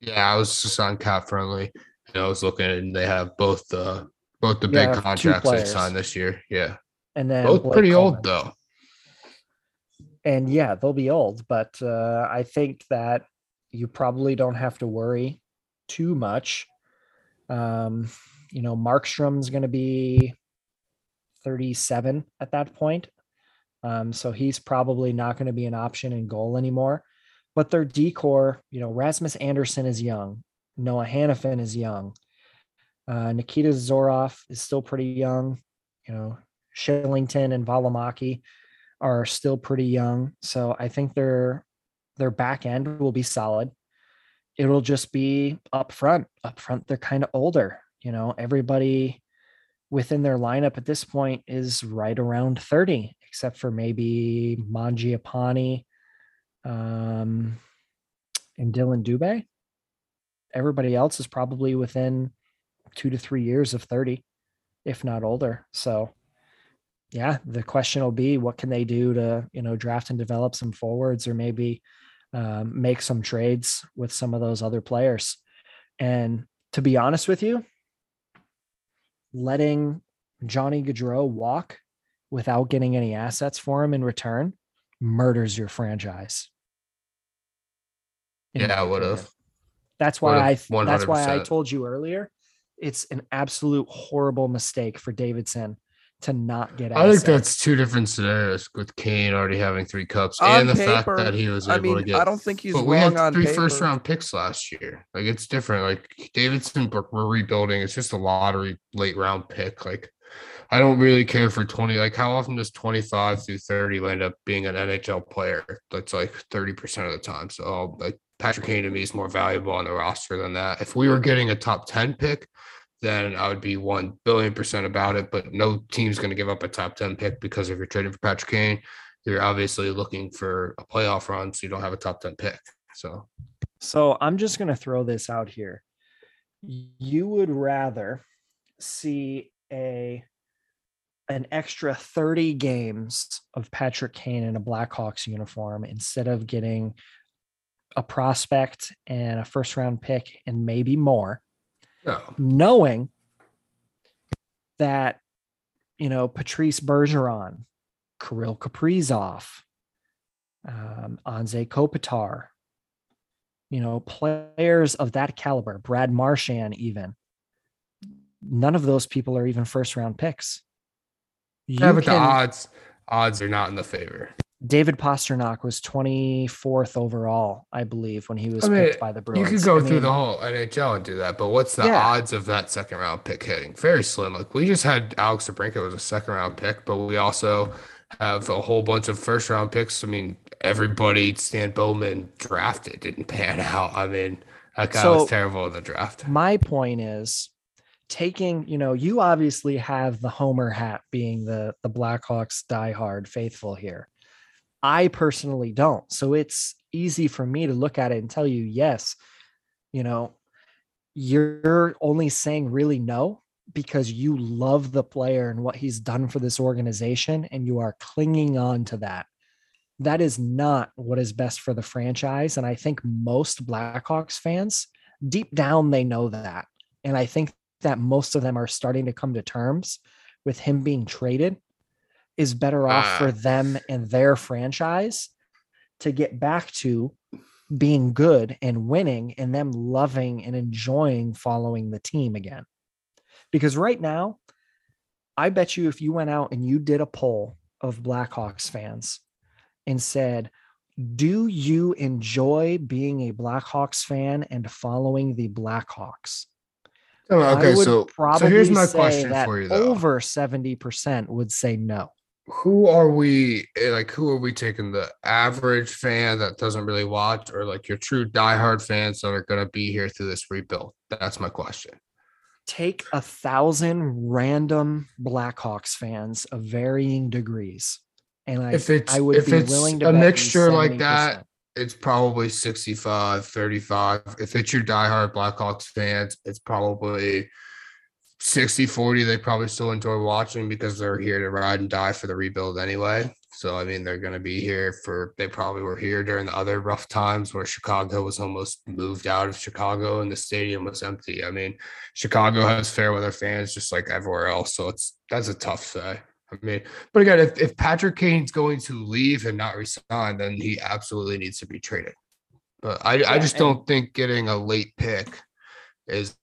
Yeah, I was just on Cap Friendly, and I was looking, and they have both the big contracts they signed this year. Yeah. And then both pretty Coleman. Old though. And yeah, they'll be old, but I think that you probably don't have to worry too much. You know, Markstrom's going to be 37 at that point. So he's probably not going to be an option in goal anymore, but their decor, you know, Rasmus Anderson is young. Noah Hannafin is young. Nikita Zoroff is still pretty young, you know, Shillington and Valimaki are still pretty young. So I think their back end will be solid. It'll just be up front. Up front, they're kind of older. You know, everybody within their lineup at this point is right around 30, except for maybe Mangiapane and Dylan Dubé. Everybody else is probably within 2 to 3 years of 30, if not older. So yeah, the question will be, what can they do to, you know, draft and develop some forwards, or maybe make some trades with some of those other players. And to be honest with you, letting Johnny Gaudreau walk without getting any assets for him in return murders your franchise. Yeah, I would have. That's why I told you earlier, it's an absolute horrible mistake for Davidson to not get assets. I think that's 2 different scenarios, with Kane already having 3 cups and the fact that he was able to get. I don't think he's wrong on paper. But we had 3 first-round picks last year. Like, it's different. Like, Davidson, we're rebuilding. It's just a lottery late-round pick. Like, I don't really care for 20. Like, how often does 25 through 30 end up being an NHL player? That's like 30% of the time. So, like, Patrick Kane to me is more valuable on the roster than that. If we were getting a top 10 pick, then I would be 1,000,000,000% about it, but no team's going to give up a top 10 pick because if you're trading for Patrick Kane, you're obviously looking for a playoff run, so you don't have a top 10 pick. So I'm just going to throw this out here. You would rather see an extra 30 games of Patrick Kane in a Blackhawks uniform instead of getting a prospect and a first-round pick and maybe more. No. Knowing that, you know, Patrice Bergeron, Kirill Kaprizov, Anze Kopitar, you know, players of that caliber, Brad Marchand even, none of those people are even first-round picks. But the odds are not in the favor. David Pastrnak was 24th overall, I believe, when he was picked by the Bruins. You could go through the whole NHL and do that, but what's the odds of that second-round pick hitting? Very slim. Like, we just had Alex DeBrincat was a second-round pick, but we also have a whole bunch of first-round picks. I mean, everybody Stan Bowman drafted didn't pan out. I mean, That guy was terrible in the draft. My point is taking, you know, you obviously have the Homer hat being the Blackhawks diehard faithful here. I personally don't. So it's easy for me to look at it and tell you, yes, you know, you're only saying really no because you love the player and what he's done for this organization, and you are clinging on to that. That is not what is best for the franchise. And I think most Blackhawks fans, deep down, they know that. And I think that most of them are starting to come to terms with him being traded is better off for them and their franchise to get back to being good and winning and them loving and enjoying following the team again. Because right now, I bet you if you went out and you did a poll of Blackhawks fans and said, do you enjoy being a Blackhawks fan and following the Blackhawks? Oh, okay, I would so here's my question for you, though. Over 70% would say no. Who are we taking? The average fan that doesn't really watch, or like your true diehard fans that are going to be here through this rebuild? That's my question. Take 1,000 random Blackhawks fans of varying degrees. And I would be willing to bet a mixture like that, it's probably 65, 35. If it's your diehard Blackhawks fans, it's probably 60, 40. They probably still enjoy watching because they're here to ride and die for the rebuild anyway. So, I mean, they're going to be here they probably were here during the other rough times where Chicago was almost moved out of Chicago and the stadium was empty. I mean, Chicago has fair weather fans just like everywhere else. So that's a tough say. I mean, but again, if Patrick Kane's going to leave and not resign, then he absolutely needs to be traded. But I just don't think getting a late pick is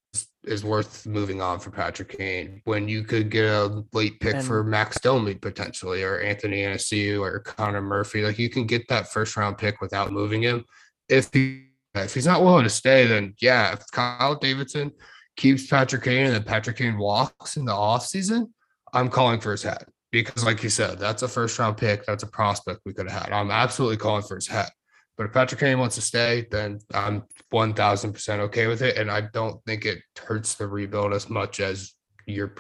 worth moving on for Patrick Kane when you could get a late pick for Max Domi potentially, or Anthony Anastasio, or Connor Murphy. Like, you can get that first round pick without moving him. If he's not willing to stay, then yeah, if Kyle Davidson keeps Patrick Kane and then Patrick Kane walks in the offseason, I'm calling for his head. Because like you said, that's a first-round pick. That's a prospect we could have had. I'm absolutely calling for his hat. But if Patrick Kane wants to stay, then I'm 1,000% okay with it. And I don't think it hurts the rebuild as much as you're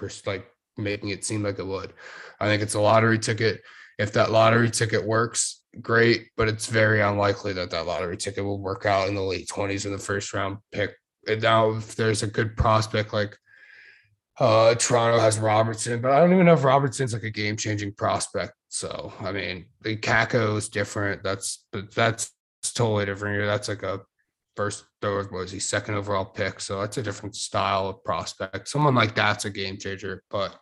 making it seem like it would. I think it's a lottery ticket. If that lottery ticket works, great. But it's very unlikely that lottery ticket will work out in the late 20s in the first-round pick. And now if there's a good prospect like Toronto has Robertson, but I don't even know if Robertson's like a game-changing prospect. So, I mean, the Kakko is different. That's totally different here. That's like a second overall pick. So that's a different style of prospect. Someone like that's a game-changer. But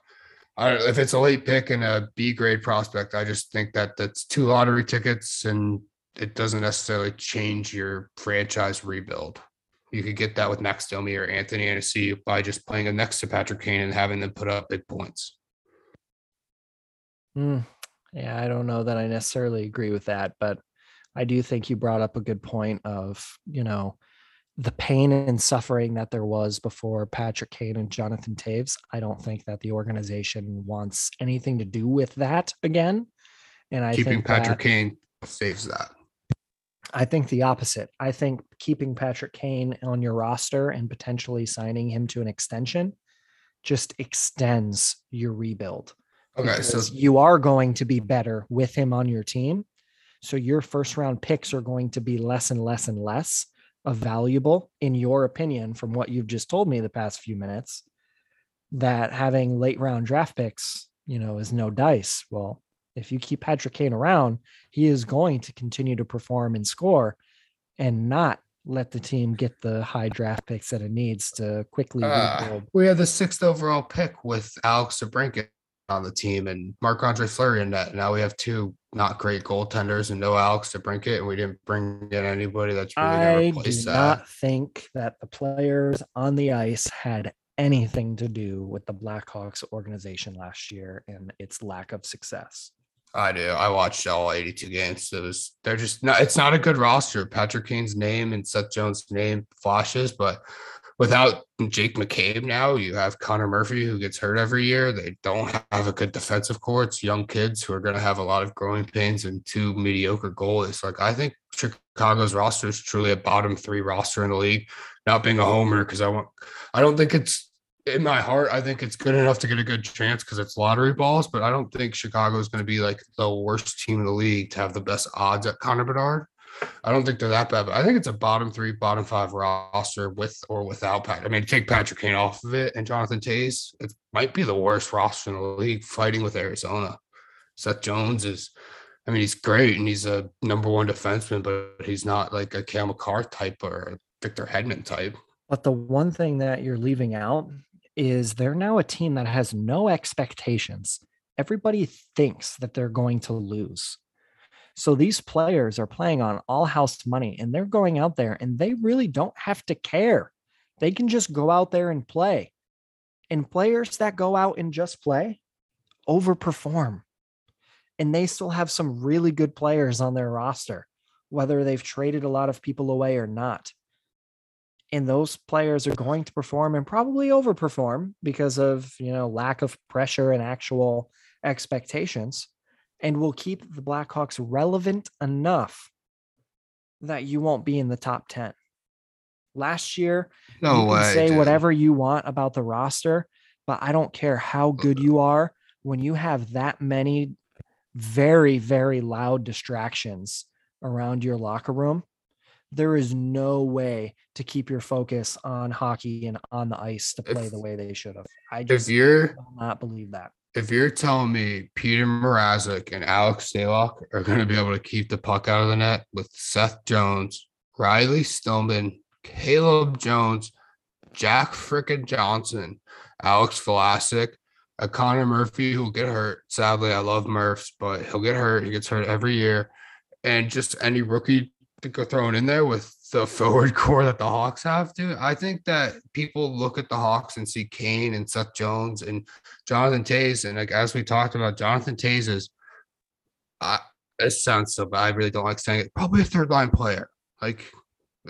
if it's a late pick and a B-grade prospect, I just think that that's two lottery tickets, and it doesn't necessarily change your franchise rebuild. You could get that with Max Domi or Anthony Anastasio by just playing him next to Patrick Kane and having them put up big points. Yeah, I don't know that I necessarily agree with that, but I do think you brought up a good point of, you know, the pain and suffering that there was before Patrick Kane and Jonathan Toews. I don't think that the organization wants anything to do with that again. And I think Patrick Kane saves that. I think the opposite. I think keeping Patrick Kane on your roster and potentially signing him to an extension just extends your rebuild. Okay, so you are going to be better with him on your team. So your first round picks are going to be less and less and less of valuable, in your opinion, from what you've just told me the past few minutes, that having late round draft picks, you know, is no dice. Well, if you keep Patrick Kane around, he is going to continue to perform and score and not let the team get the high draft picks that it needs to quickly rebuild. We have the 6th overall pick with Alex DeBrincat on the team and Marc-Andre Fleury in net. Now we have two not great goaltenders and no Alex DeBrincat, and we didn't bring in anybody that's really going to replace that. I do not think that the players on the ice had anything to do with the Blackhawks organization last year and its lack of success. I do. I watched all 82 games. So they're just not. It's not a good roster. Patrick Kane's name and Seth Jones' name flashes, but without Jake McCabe now, you have Connor Murphy who gets hurt every year. They don't have a good defensive core. It's young kids who are going to have a lot of growing pains and two mediocre goalies. Like, I think Chicago's roster is truly a bottom three roster in the league. Not being a homer, because I don't think it's in my heart. I think it's good enough to get a good chance because it's lottery balls, but I don't think Chicago is going to be like the worst team in the league to have the best odds at Connor Bedard. I don't think they're that bad, but I think it's a bottom three, bottom five roster with or without Pat. I mean, take Patrick Kane off of it and Jonathan Toews, it might be the worst roster in the league, fighting with Arizona. Seth Jones is, I mean, he's great and he's a number one defenseman, but he's not like a Cam McCarr type or a Victor Hedman type. But the one thing that you're leaving out is they're now a team that has no expectations. Everybody thinks that they're going to lose. So these players are playing on all house money and they're going out there and they really don't have to care. They can just go out there and play. And players that go out and just play overperform. And they still have some really good players on their roster, whether they've traded a lot of people away or not. And those players are going to perform and probably overperform because of, you know, lack of pressure and actual expectations. And will keep the Blackhawks relevant enough that you won't be in the top 10. Last year, you can say whatever you want about the roster, but I don't care how good you are. When you have that many very, very loud distractions around your locker room, there is no way to keep your focus on hockey and on the ice to play the way they should have. I just do not believe that. If you're telling me Peter Mrazek and Alex Stalock are going to be able to keep the puck out of the net with Seth Jones, Riley Stillman, Caleb Jones, Jack frickin' Johnson, Alex Vlasic, a Connor Murphy who will get hurt. Sadly, I love Murphs, but he'll get hurt. He gets hurt every year. And just any rookie to go thrown in there with the forward core that the Hawks have, dude. I think that people look at the Hawks and see Kane and Seth Jones and Jonathan Toews. And like, as we talked about, Jonathan Toews is, it sounds so bad. I really don't like saying it. Probably a third line player. Like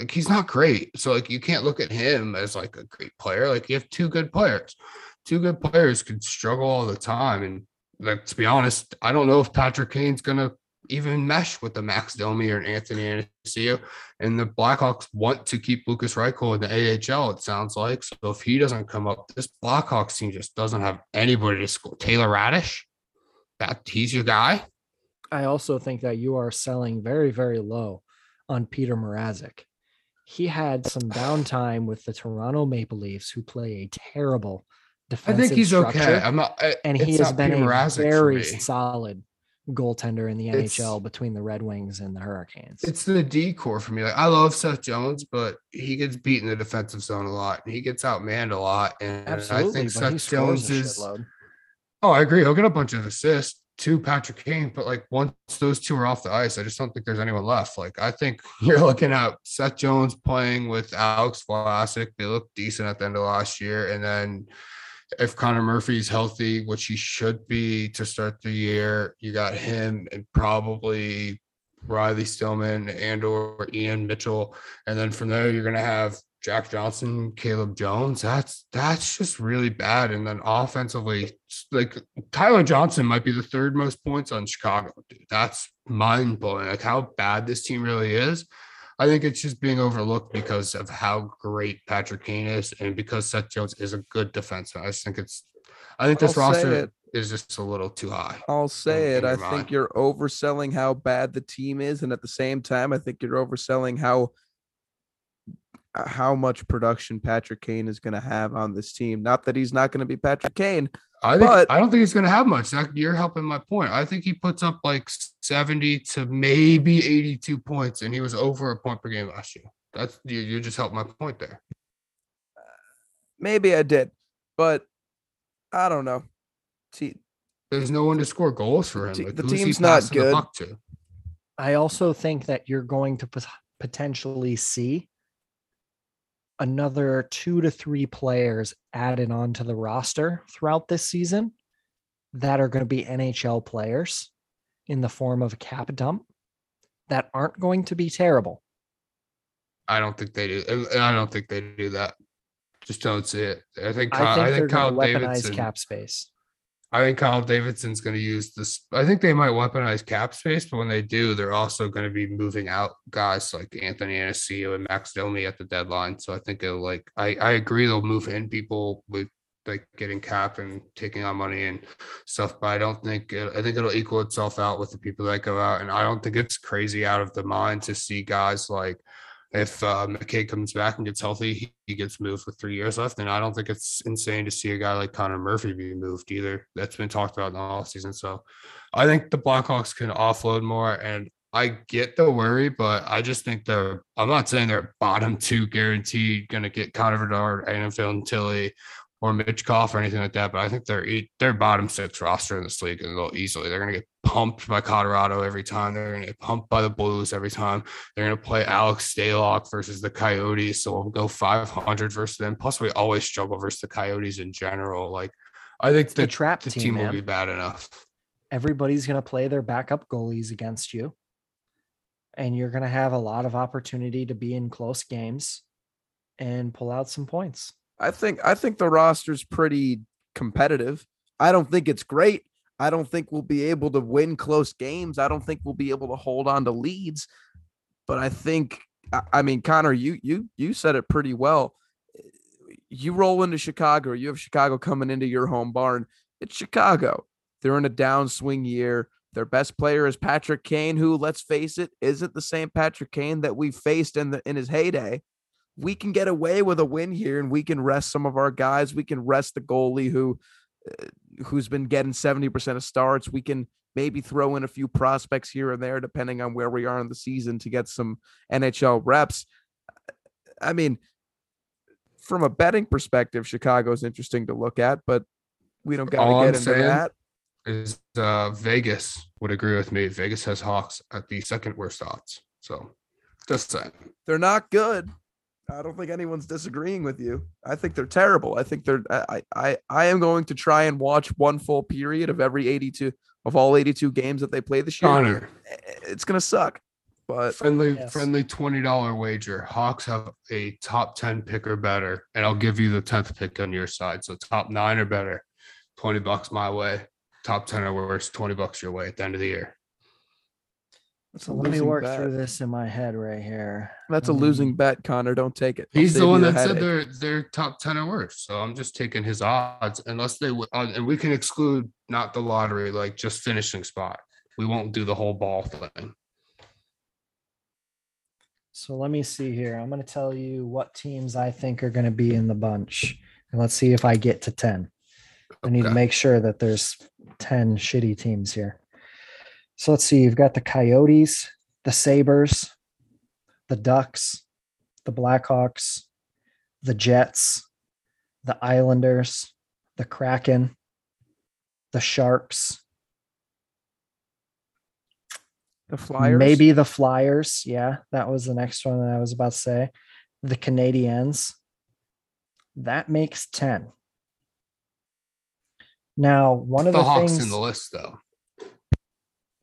he's not great. So like, you can't look at him as like a great player. Like you have two good players can struggle all the time. And like, to be honest, I don't know if Patrick Kane's going to even mesh with the Max Domi or an Anthony Anastasio, and the Blackhawks want to keep Lucas Reichel in the AHL, it sounds like. So if he doesn't come up, this Blackhawks team just doesn't have anybody to score. Taylor Radish, he's your guy. I also think that you are selling very, very low on Peter Mrazek. He had some downtime with the Toronto Maple Leafs, who play a terrible defensive. I think he's okay. And he has been a very solid goaltender in the NHL between the Red Wings and the Hurricanes. It's the D core for me. Like I love Seth Jones, but he gets beat in the defensive zone a lot. And he gets outmanned a lot. And absolutely, I think Seth Jones is I agree. He'll get a bunch of assists to Patrick Kane, but like once those two are off the ice, I just don't think there's anyone left. Like I think you're looking at Seth Jones playing with Alex Vlasic. They looked decent at the end of last year. And then if Connor Murphy's healthy, which he should be to start the year, you got him and probably Riley Stillman and or Ian Mitchell. And then from there, you're going to have Jack Johnson, Caleb Jones. That's just really bad. And then offensively, like Tyler Johnson might be the third most points on Chicago. Dude, that's mind blowing. Like how bad this team really is. I think it's just being overlooked because of how great Patrick Kane is and because Seth Jones is a good defenseman. I think this roster is just a little too high. I'll say it. I think you're overselling how bad the team is. And at the same time, I think you're overselling how much production Patrick Kane is going to have on this team. Not that he's not going to be Patrick Kane. I don't think he's going to have much. You're helping my point. I think he puts up like 70 to maybe 82 points, and he was over a point per game last year. That's you just helped my point there. Maybe I did, but I don't know. See, there's no one to score goals for him. The team's not good. I also think that you're going to potentially see another 2 to 3 players added onto the roster throughout this season that are going to be NHL players in the form of a cap dump that aren't going to be terrible. I don't think they do. I don't think they do that. Just don't see it. I think Kyle Davidson. Weaponize cap space. I think Kyle Davidson's going to use this. I think they might weaponize cap space, but when they do, they're also going to be moving out guys like Anthony Anastasio and Max Domi at the deadline. So I think it'll like, I agree they'll move in people with like getting cap and taking on money and stuff, but I don't think I think it'll equal itself out with the people that go out. And I don't think it's crazy out of the mind to see guys like, if McKay comes back and gets healthy, he gets moved with 3 years left. And I don't think it's insane to see a guy like Connor Murphy be moved either. That's been talked about in the offseason. So I think the Blackhawks can offload more. And I get the worry, but I just think they're – I'm not saying they're bottom two guaranteed going to get Connor Bedard, Anfield, and Tilly or Mitch Koff or anything like that, but I think they're bottom six roster in this league, and they'll easily, they're going to get pumped by Colorado every time. They're going to get pumped by the Blues every time. They're going to play Alex Stalock versus the Coyotes, so we'll go 500 versus them. Plus, we always struggle versus the Coyotes in general. Like, I think the trap team will be bad enough. Everybody's going to play their backup goalies against you, and you're going to have a lot of opportunity to be in close games and pull out some points. I think the roster's pretty competitive. I don't think it's great. I don't think we'll be able to win close games. I don't think we'll be able to hold on to leads. But I think, I mean, Connor, you said it pretty well. You roll into Chicago. You have Chicago coming into your home barn. It's Chicago. They're in a downswing year. Their best player is Patrick Kane, who, let's face it, isn't the same Patrick Kane that we faced in his heyday. We can get away with a win here, and we can rest some of our guys. We can rest the goalie who's been getting 70% of starts. We can maybe throw in a few prospects here and there, depending on where we are in the season, to get some NHL reps. I mean, from a betting perspective, Chicago is interesting to look at, but we don't got to get into that. Is Vegas would agree with me. Vegas has Hawks at the second worst odds. So just saying. They're not good. I don't think anyone's disagreeing with you. I think they're terrible. I think they're. I am going to try and watch one full period of every 82 games that they play this year. Connor, it's gonna suck. But friendly $20 wager. Hawks have a top 10 pick or better, and I'll give you the 10th pick on your side. So top 9 or better, $20 my way. Top 10 or worse, $20 your way at the end of the year. So let me work through this in my head right here. That's a losing bet, Connor. Don't take it. He's the one that said they're top 10 or worse. So I'm just taking his odds, unless they – and we can exclude not the lottery, like just finishing spot. We won't do the whole ball thing. So let me see here. I'm going to tell you what teams I think are going to be in the bunch, and let's see if I get to 10. Okay. I need to make sure that there's 10 shitty teams here. So let's see, you've got the Coyotes, the Sabres, the Ducks, the Blackhawks, the Jets, the Islanders, the Kraken, the Sharks. The Flyers? Maybe the Flyers. Yeah, that was the next one that I was about to say. The Canadiens. That makes 10. Now, one of the Hawks things in the list, though.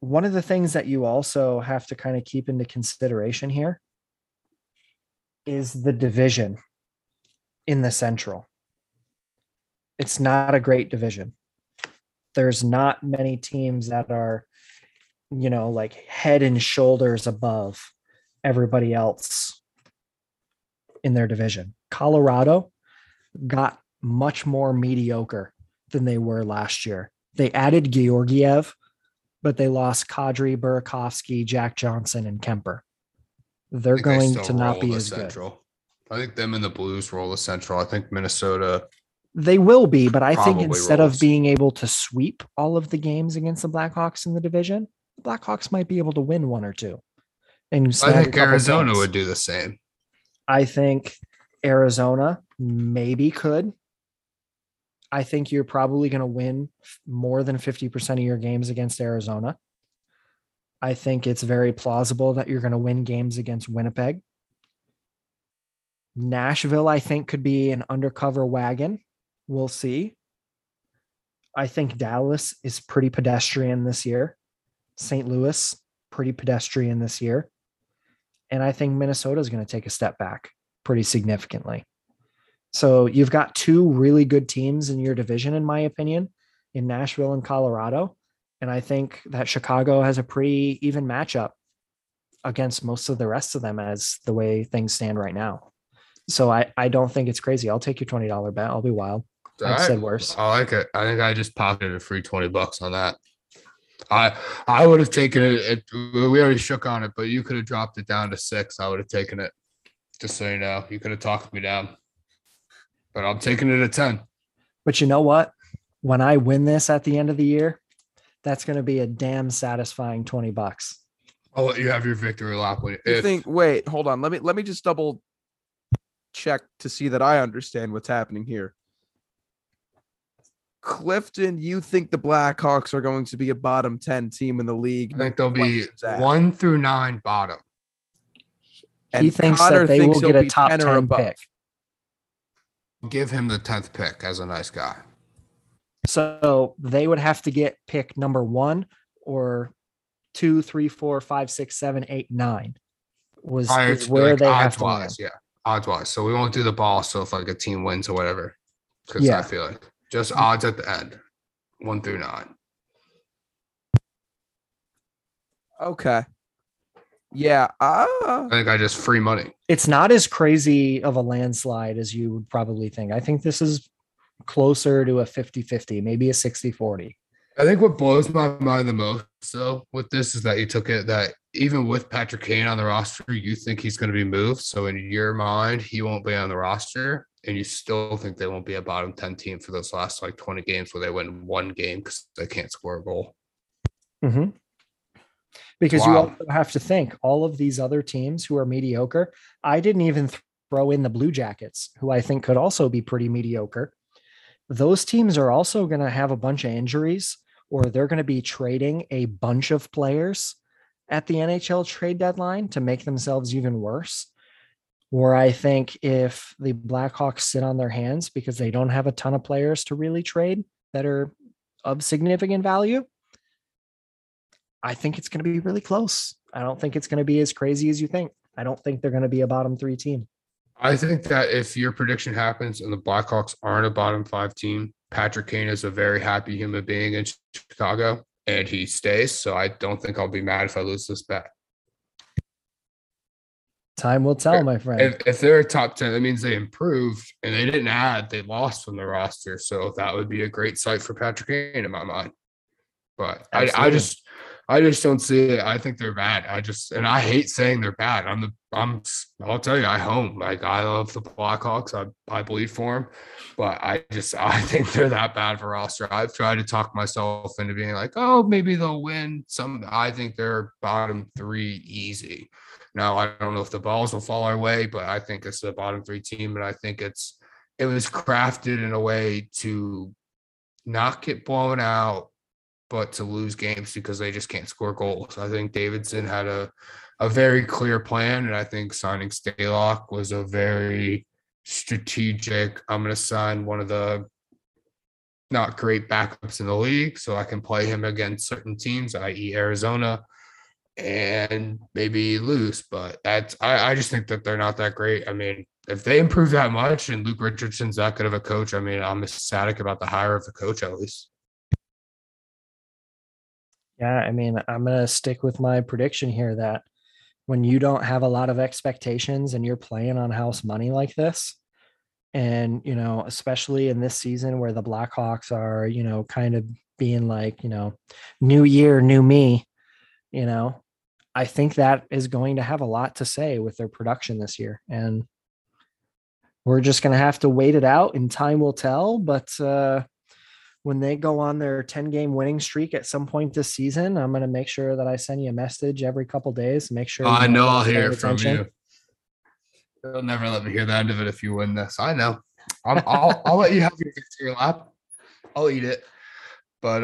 One of the things that you also have to kind of keep into consideration here is the division in the Central. It's not a great division. There's not many teams that are, you know, like head and shoulders above everybody else in their division. Colorado got much more mediocre than they were last year. They added Georgiev, but they lost Kadri, Burakovsky, Jack Johnson, and Kemper. They're going to not be as good. I think them and the Blues roll the Central. I think Minnesota. They will be, but I think instead of being able to sweep all of the games against the Blackhawks in the division, the Blackhawks might be able to win one or two. And I think Arizona would do the same. I think Arizona maybe could. I think you're probably going to win more than 50% of your games against Arizona. I think it's very plausible that you're going to win games against Winnipeg. Nashville, I think, could be an undercover wagon. We'll see. I think Dallas is pretty pedestrian this year. St. Louis, pretty pedestrian this year. And I think Minnesota is going to take a step back pretty significantly. So you've got two really good teams in your division, in my opinion, in Nashville and Colorado. And I think that Chicago has a pretty even matchup against most of the rest of them as the way things stand right now. So I don't think it's crazy. I'll take your $20 bet. I'll be wild. I said worse. I like it. I think I just pocketed a free $20 on that. I would have taken it. We already shook on it, but you could have dropped it down to 6. I would have taken it. Just so you know, you could have talked me down. But I'm taking it at 10. But you know what? When I win this at the end of the year, that's going to be a damn satisfying $20. I'll let you have your victory lap. Wait, hold on. Let me just double check to see that I understand what's happening here. Clifton, you think the Blackhawks are going to be a bottom 10 team in the league? I think they'll be 1 through 9 bottom. And he thinks Connor that they will get a top 10 pick. Give him the 10th pick as a nice guy. So they would have to get pick number 1 or 2, 3, 4, 5, 6, 7, 8, 9 was where like they have to win. Yeah, odds-wise. So we won't do the ball. So if like a team wins or whatever, because I feel like just odds at the end, 1 through 9. Okay. Yeah. I think I just free money. It's not as crazy of a landslide as you would probably think. I think this is closer to a 50-50, maybe a 60-40. I think what blows my mind the most, though, with this is that you took it that even with Patrick Kane on the roster, you think he's going to be moved. So in your mind, he won't be on the roster, and you still think they won't be a bottom 10 team for those last like 20 games where they win one game because they can't score a goal. Mm-hmm. Because you also have to think all of these other teams who are mediocre. I didn't even throw in the Blue Jackets, who I think could also be pretty mediocre. Those teams are also going to have a bunch of injuries, or they're going to be trading a bunch of players at the NHL trade deadline to make themselves even worse. Where I think if the Blackhawks sit on their hands because they don't have a ton of players to really trade that are of significant value, I think it's going to be really close. I don't think it's going to be as crazy as you think. I don't think they're going to be a bottom 3 team. I think that if your prediction happens and the Blackhawks aren't a bottom 5 team, Patrick Kane is a very happy human being in Chicago, and he stays. So I don't think I'll be mad if I lose this bet. Time will tell, my friend. If they're a top 10, that means they improved, and they didn't add. They lost from the roster. So that would be a great sight for Patrick Kane in my mind. But I just don't see it. I think they're bad. And I hate saying they're bad. I'll tell you, I home. Like, I love the Blackhawks. I bleed for them, but I think they're that bad of a roster. I've tried to talk myself into being like, oh, maybe they'll win some. I think they're bottom 3 easy. Now, I don't know if the balls will fall our way, but I think it's a bottom 3 team. And I think it was crafted in a way to not get blown out, but to lose games because they just can't score goals. I think Davidson had a very clear plan, and I think signing Stalock was a very strategic, I'm going to sign one of the not great backups in the league so I can play him against certain teams, i.e. Arizona, and maybe lose. But I just think that they're not that great. I mean, if they improve that much and Luke Richardson's that good of a coach, I mean, I'm ecstatic about the hire of the coach at least. Yeah, I mean, I'm going to stick with my prediction here that when you don't have a lot of expectations and you're playing on house money like this, and, you know, especially in this season where the Blackhawks are, you know, kind of being like, you know, new year, new me, you know, I think that is going to have a lot to say with their production this year. And we're just going to have to wait it out, and time will tell. But, when they go on their 10-game winning streak at some point this season, I'm going to make sure that I send you a message every couple of days. Make sure I know I'll hear it from you. They'll never let me hear the end of it if you win this. I know. I'll let you have your victory lap. I'll eat it. But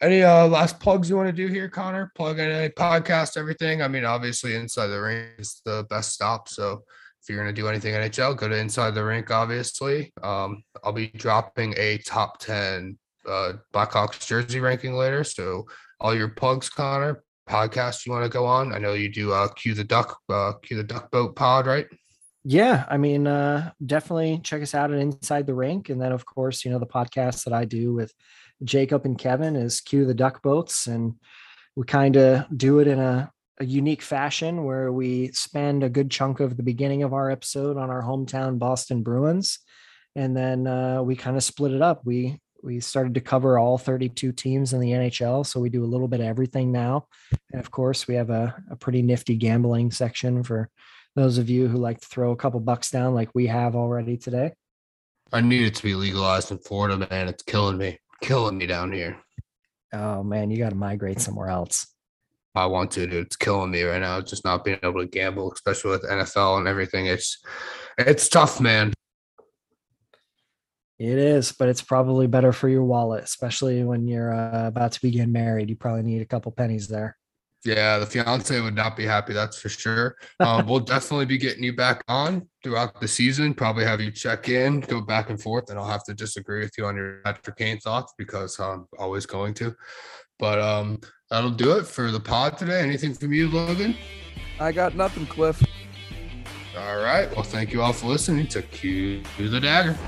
any last plugs you want to do here, Connor? Plug in any podcast, everything. I mean, obviously, Inside the Rink is the best stop. So if you're going to do anything NHL, go to Inside the Rink, obviously. I'll be dropping a top 10 Blackhawks jersey ranking later. So all your plugs, Connor, podcasts you want to go on. I know you do Cue the Duck Boat pod, right? Yeah. I mean, definitely check us out at Inside the Rink. And then, of course, you know, the podcasts that I do with Jacob and Kevin is cue the duck boats, and we kind of do it in a unique fashion where we spend a good chunk of the beginning of our episode on our hometown Boston Bruins, and then we kind of split it up. We started to cover all 32 teams in the NHL, so we do a little bit of everything now. And of course, we have a pretty nifty gambling section for those of you who like to throw a couple bucks down like we have already today. I need it to be legalized in Florida, man. It's killing me down here. Oh, man, you got to migrate somewhere else. I want to, dude. It's killing me right now, just not being able to gamble, especially with NFL and everything. It's tough, man. It is, but it's probably better for your wallet, especially when you're about to be getting married. You probably need a couple pennies there. Yeah, the fiance would not be happy, that's for sure. We'll definitely be getting you back on throughout the season, probably have you check in, go back and forth, and I'll have to disagree with you on your Patrick Kane thoughts because I'm always going to. But that'll do it for the pod today. Anything from you, Logan? I got nothing, Cliff. All right. Well, thank you all for listening to Cue the Dagger.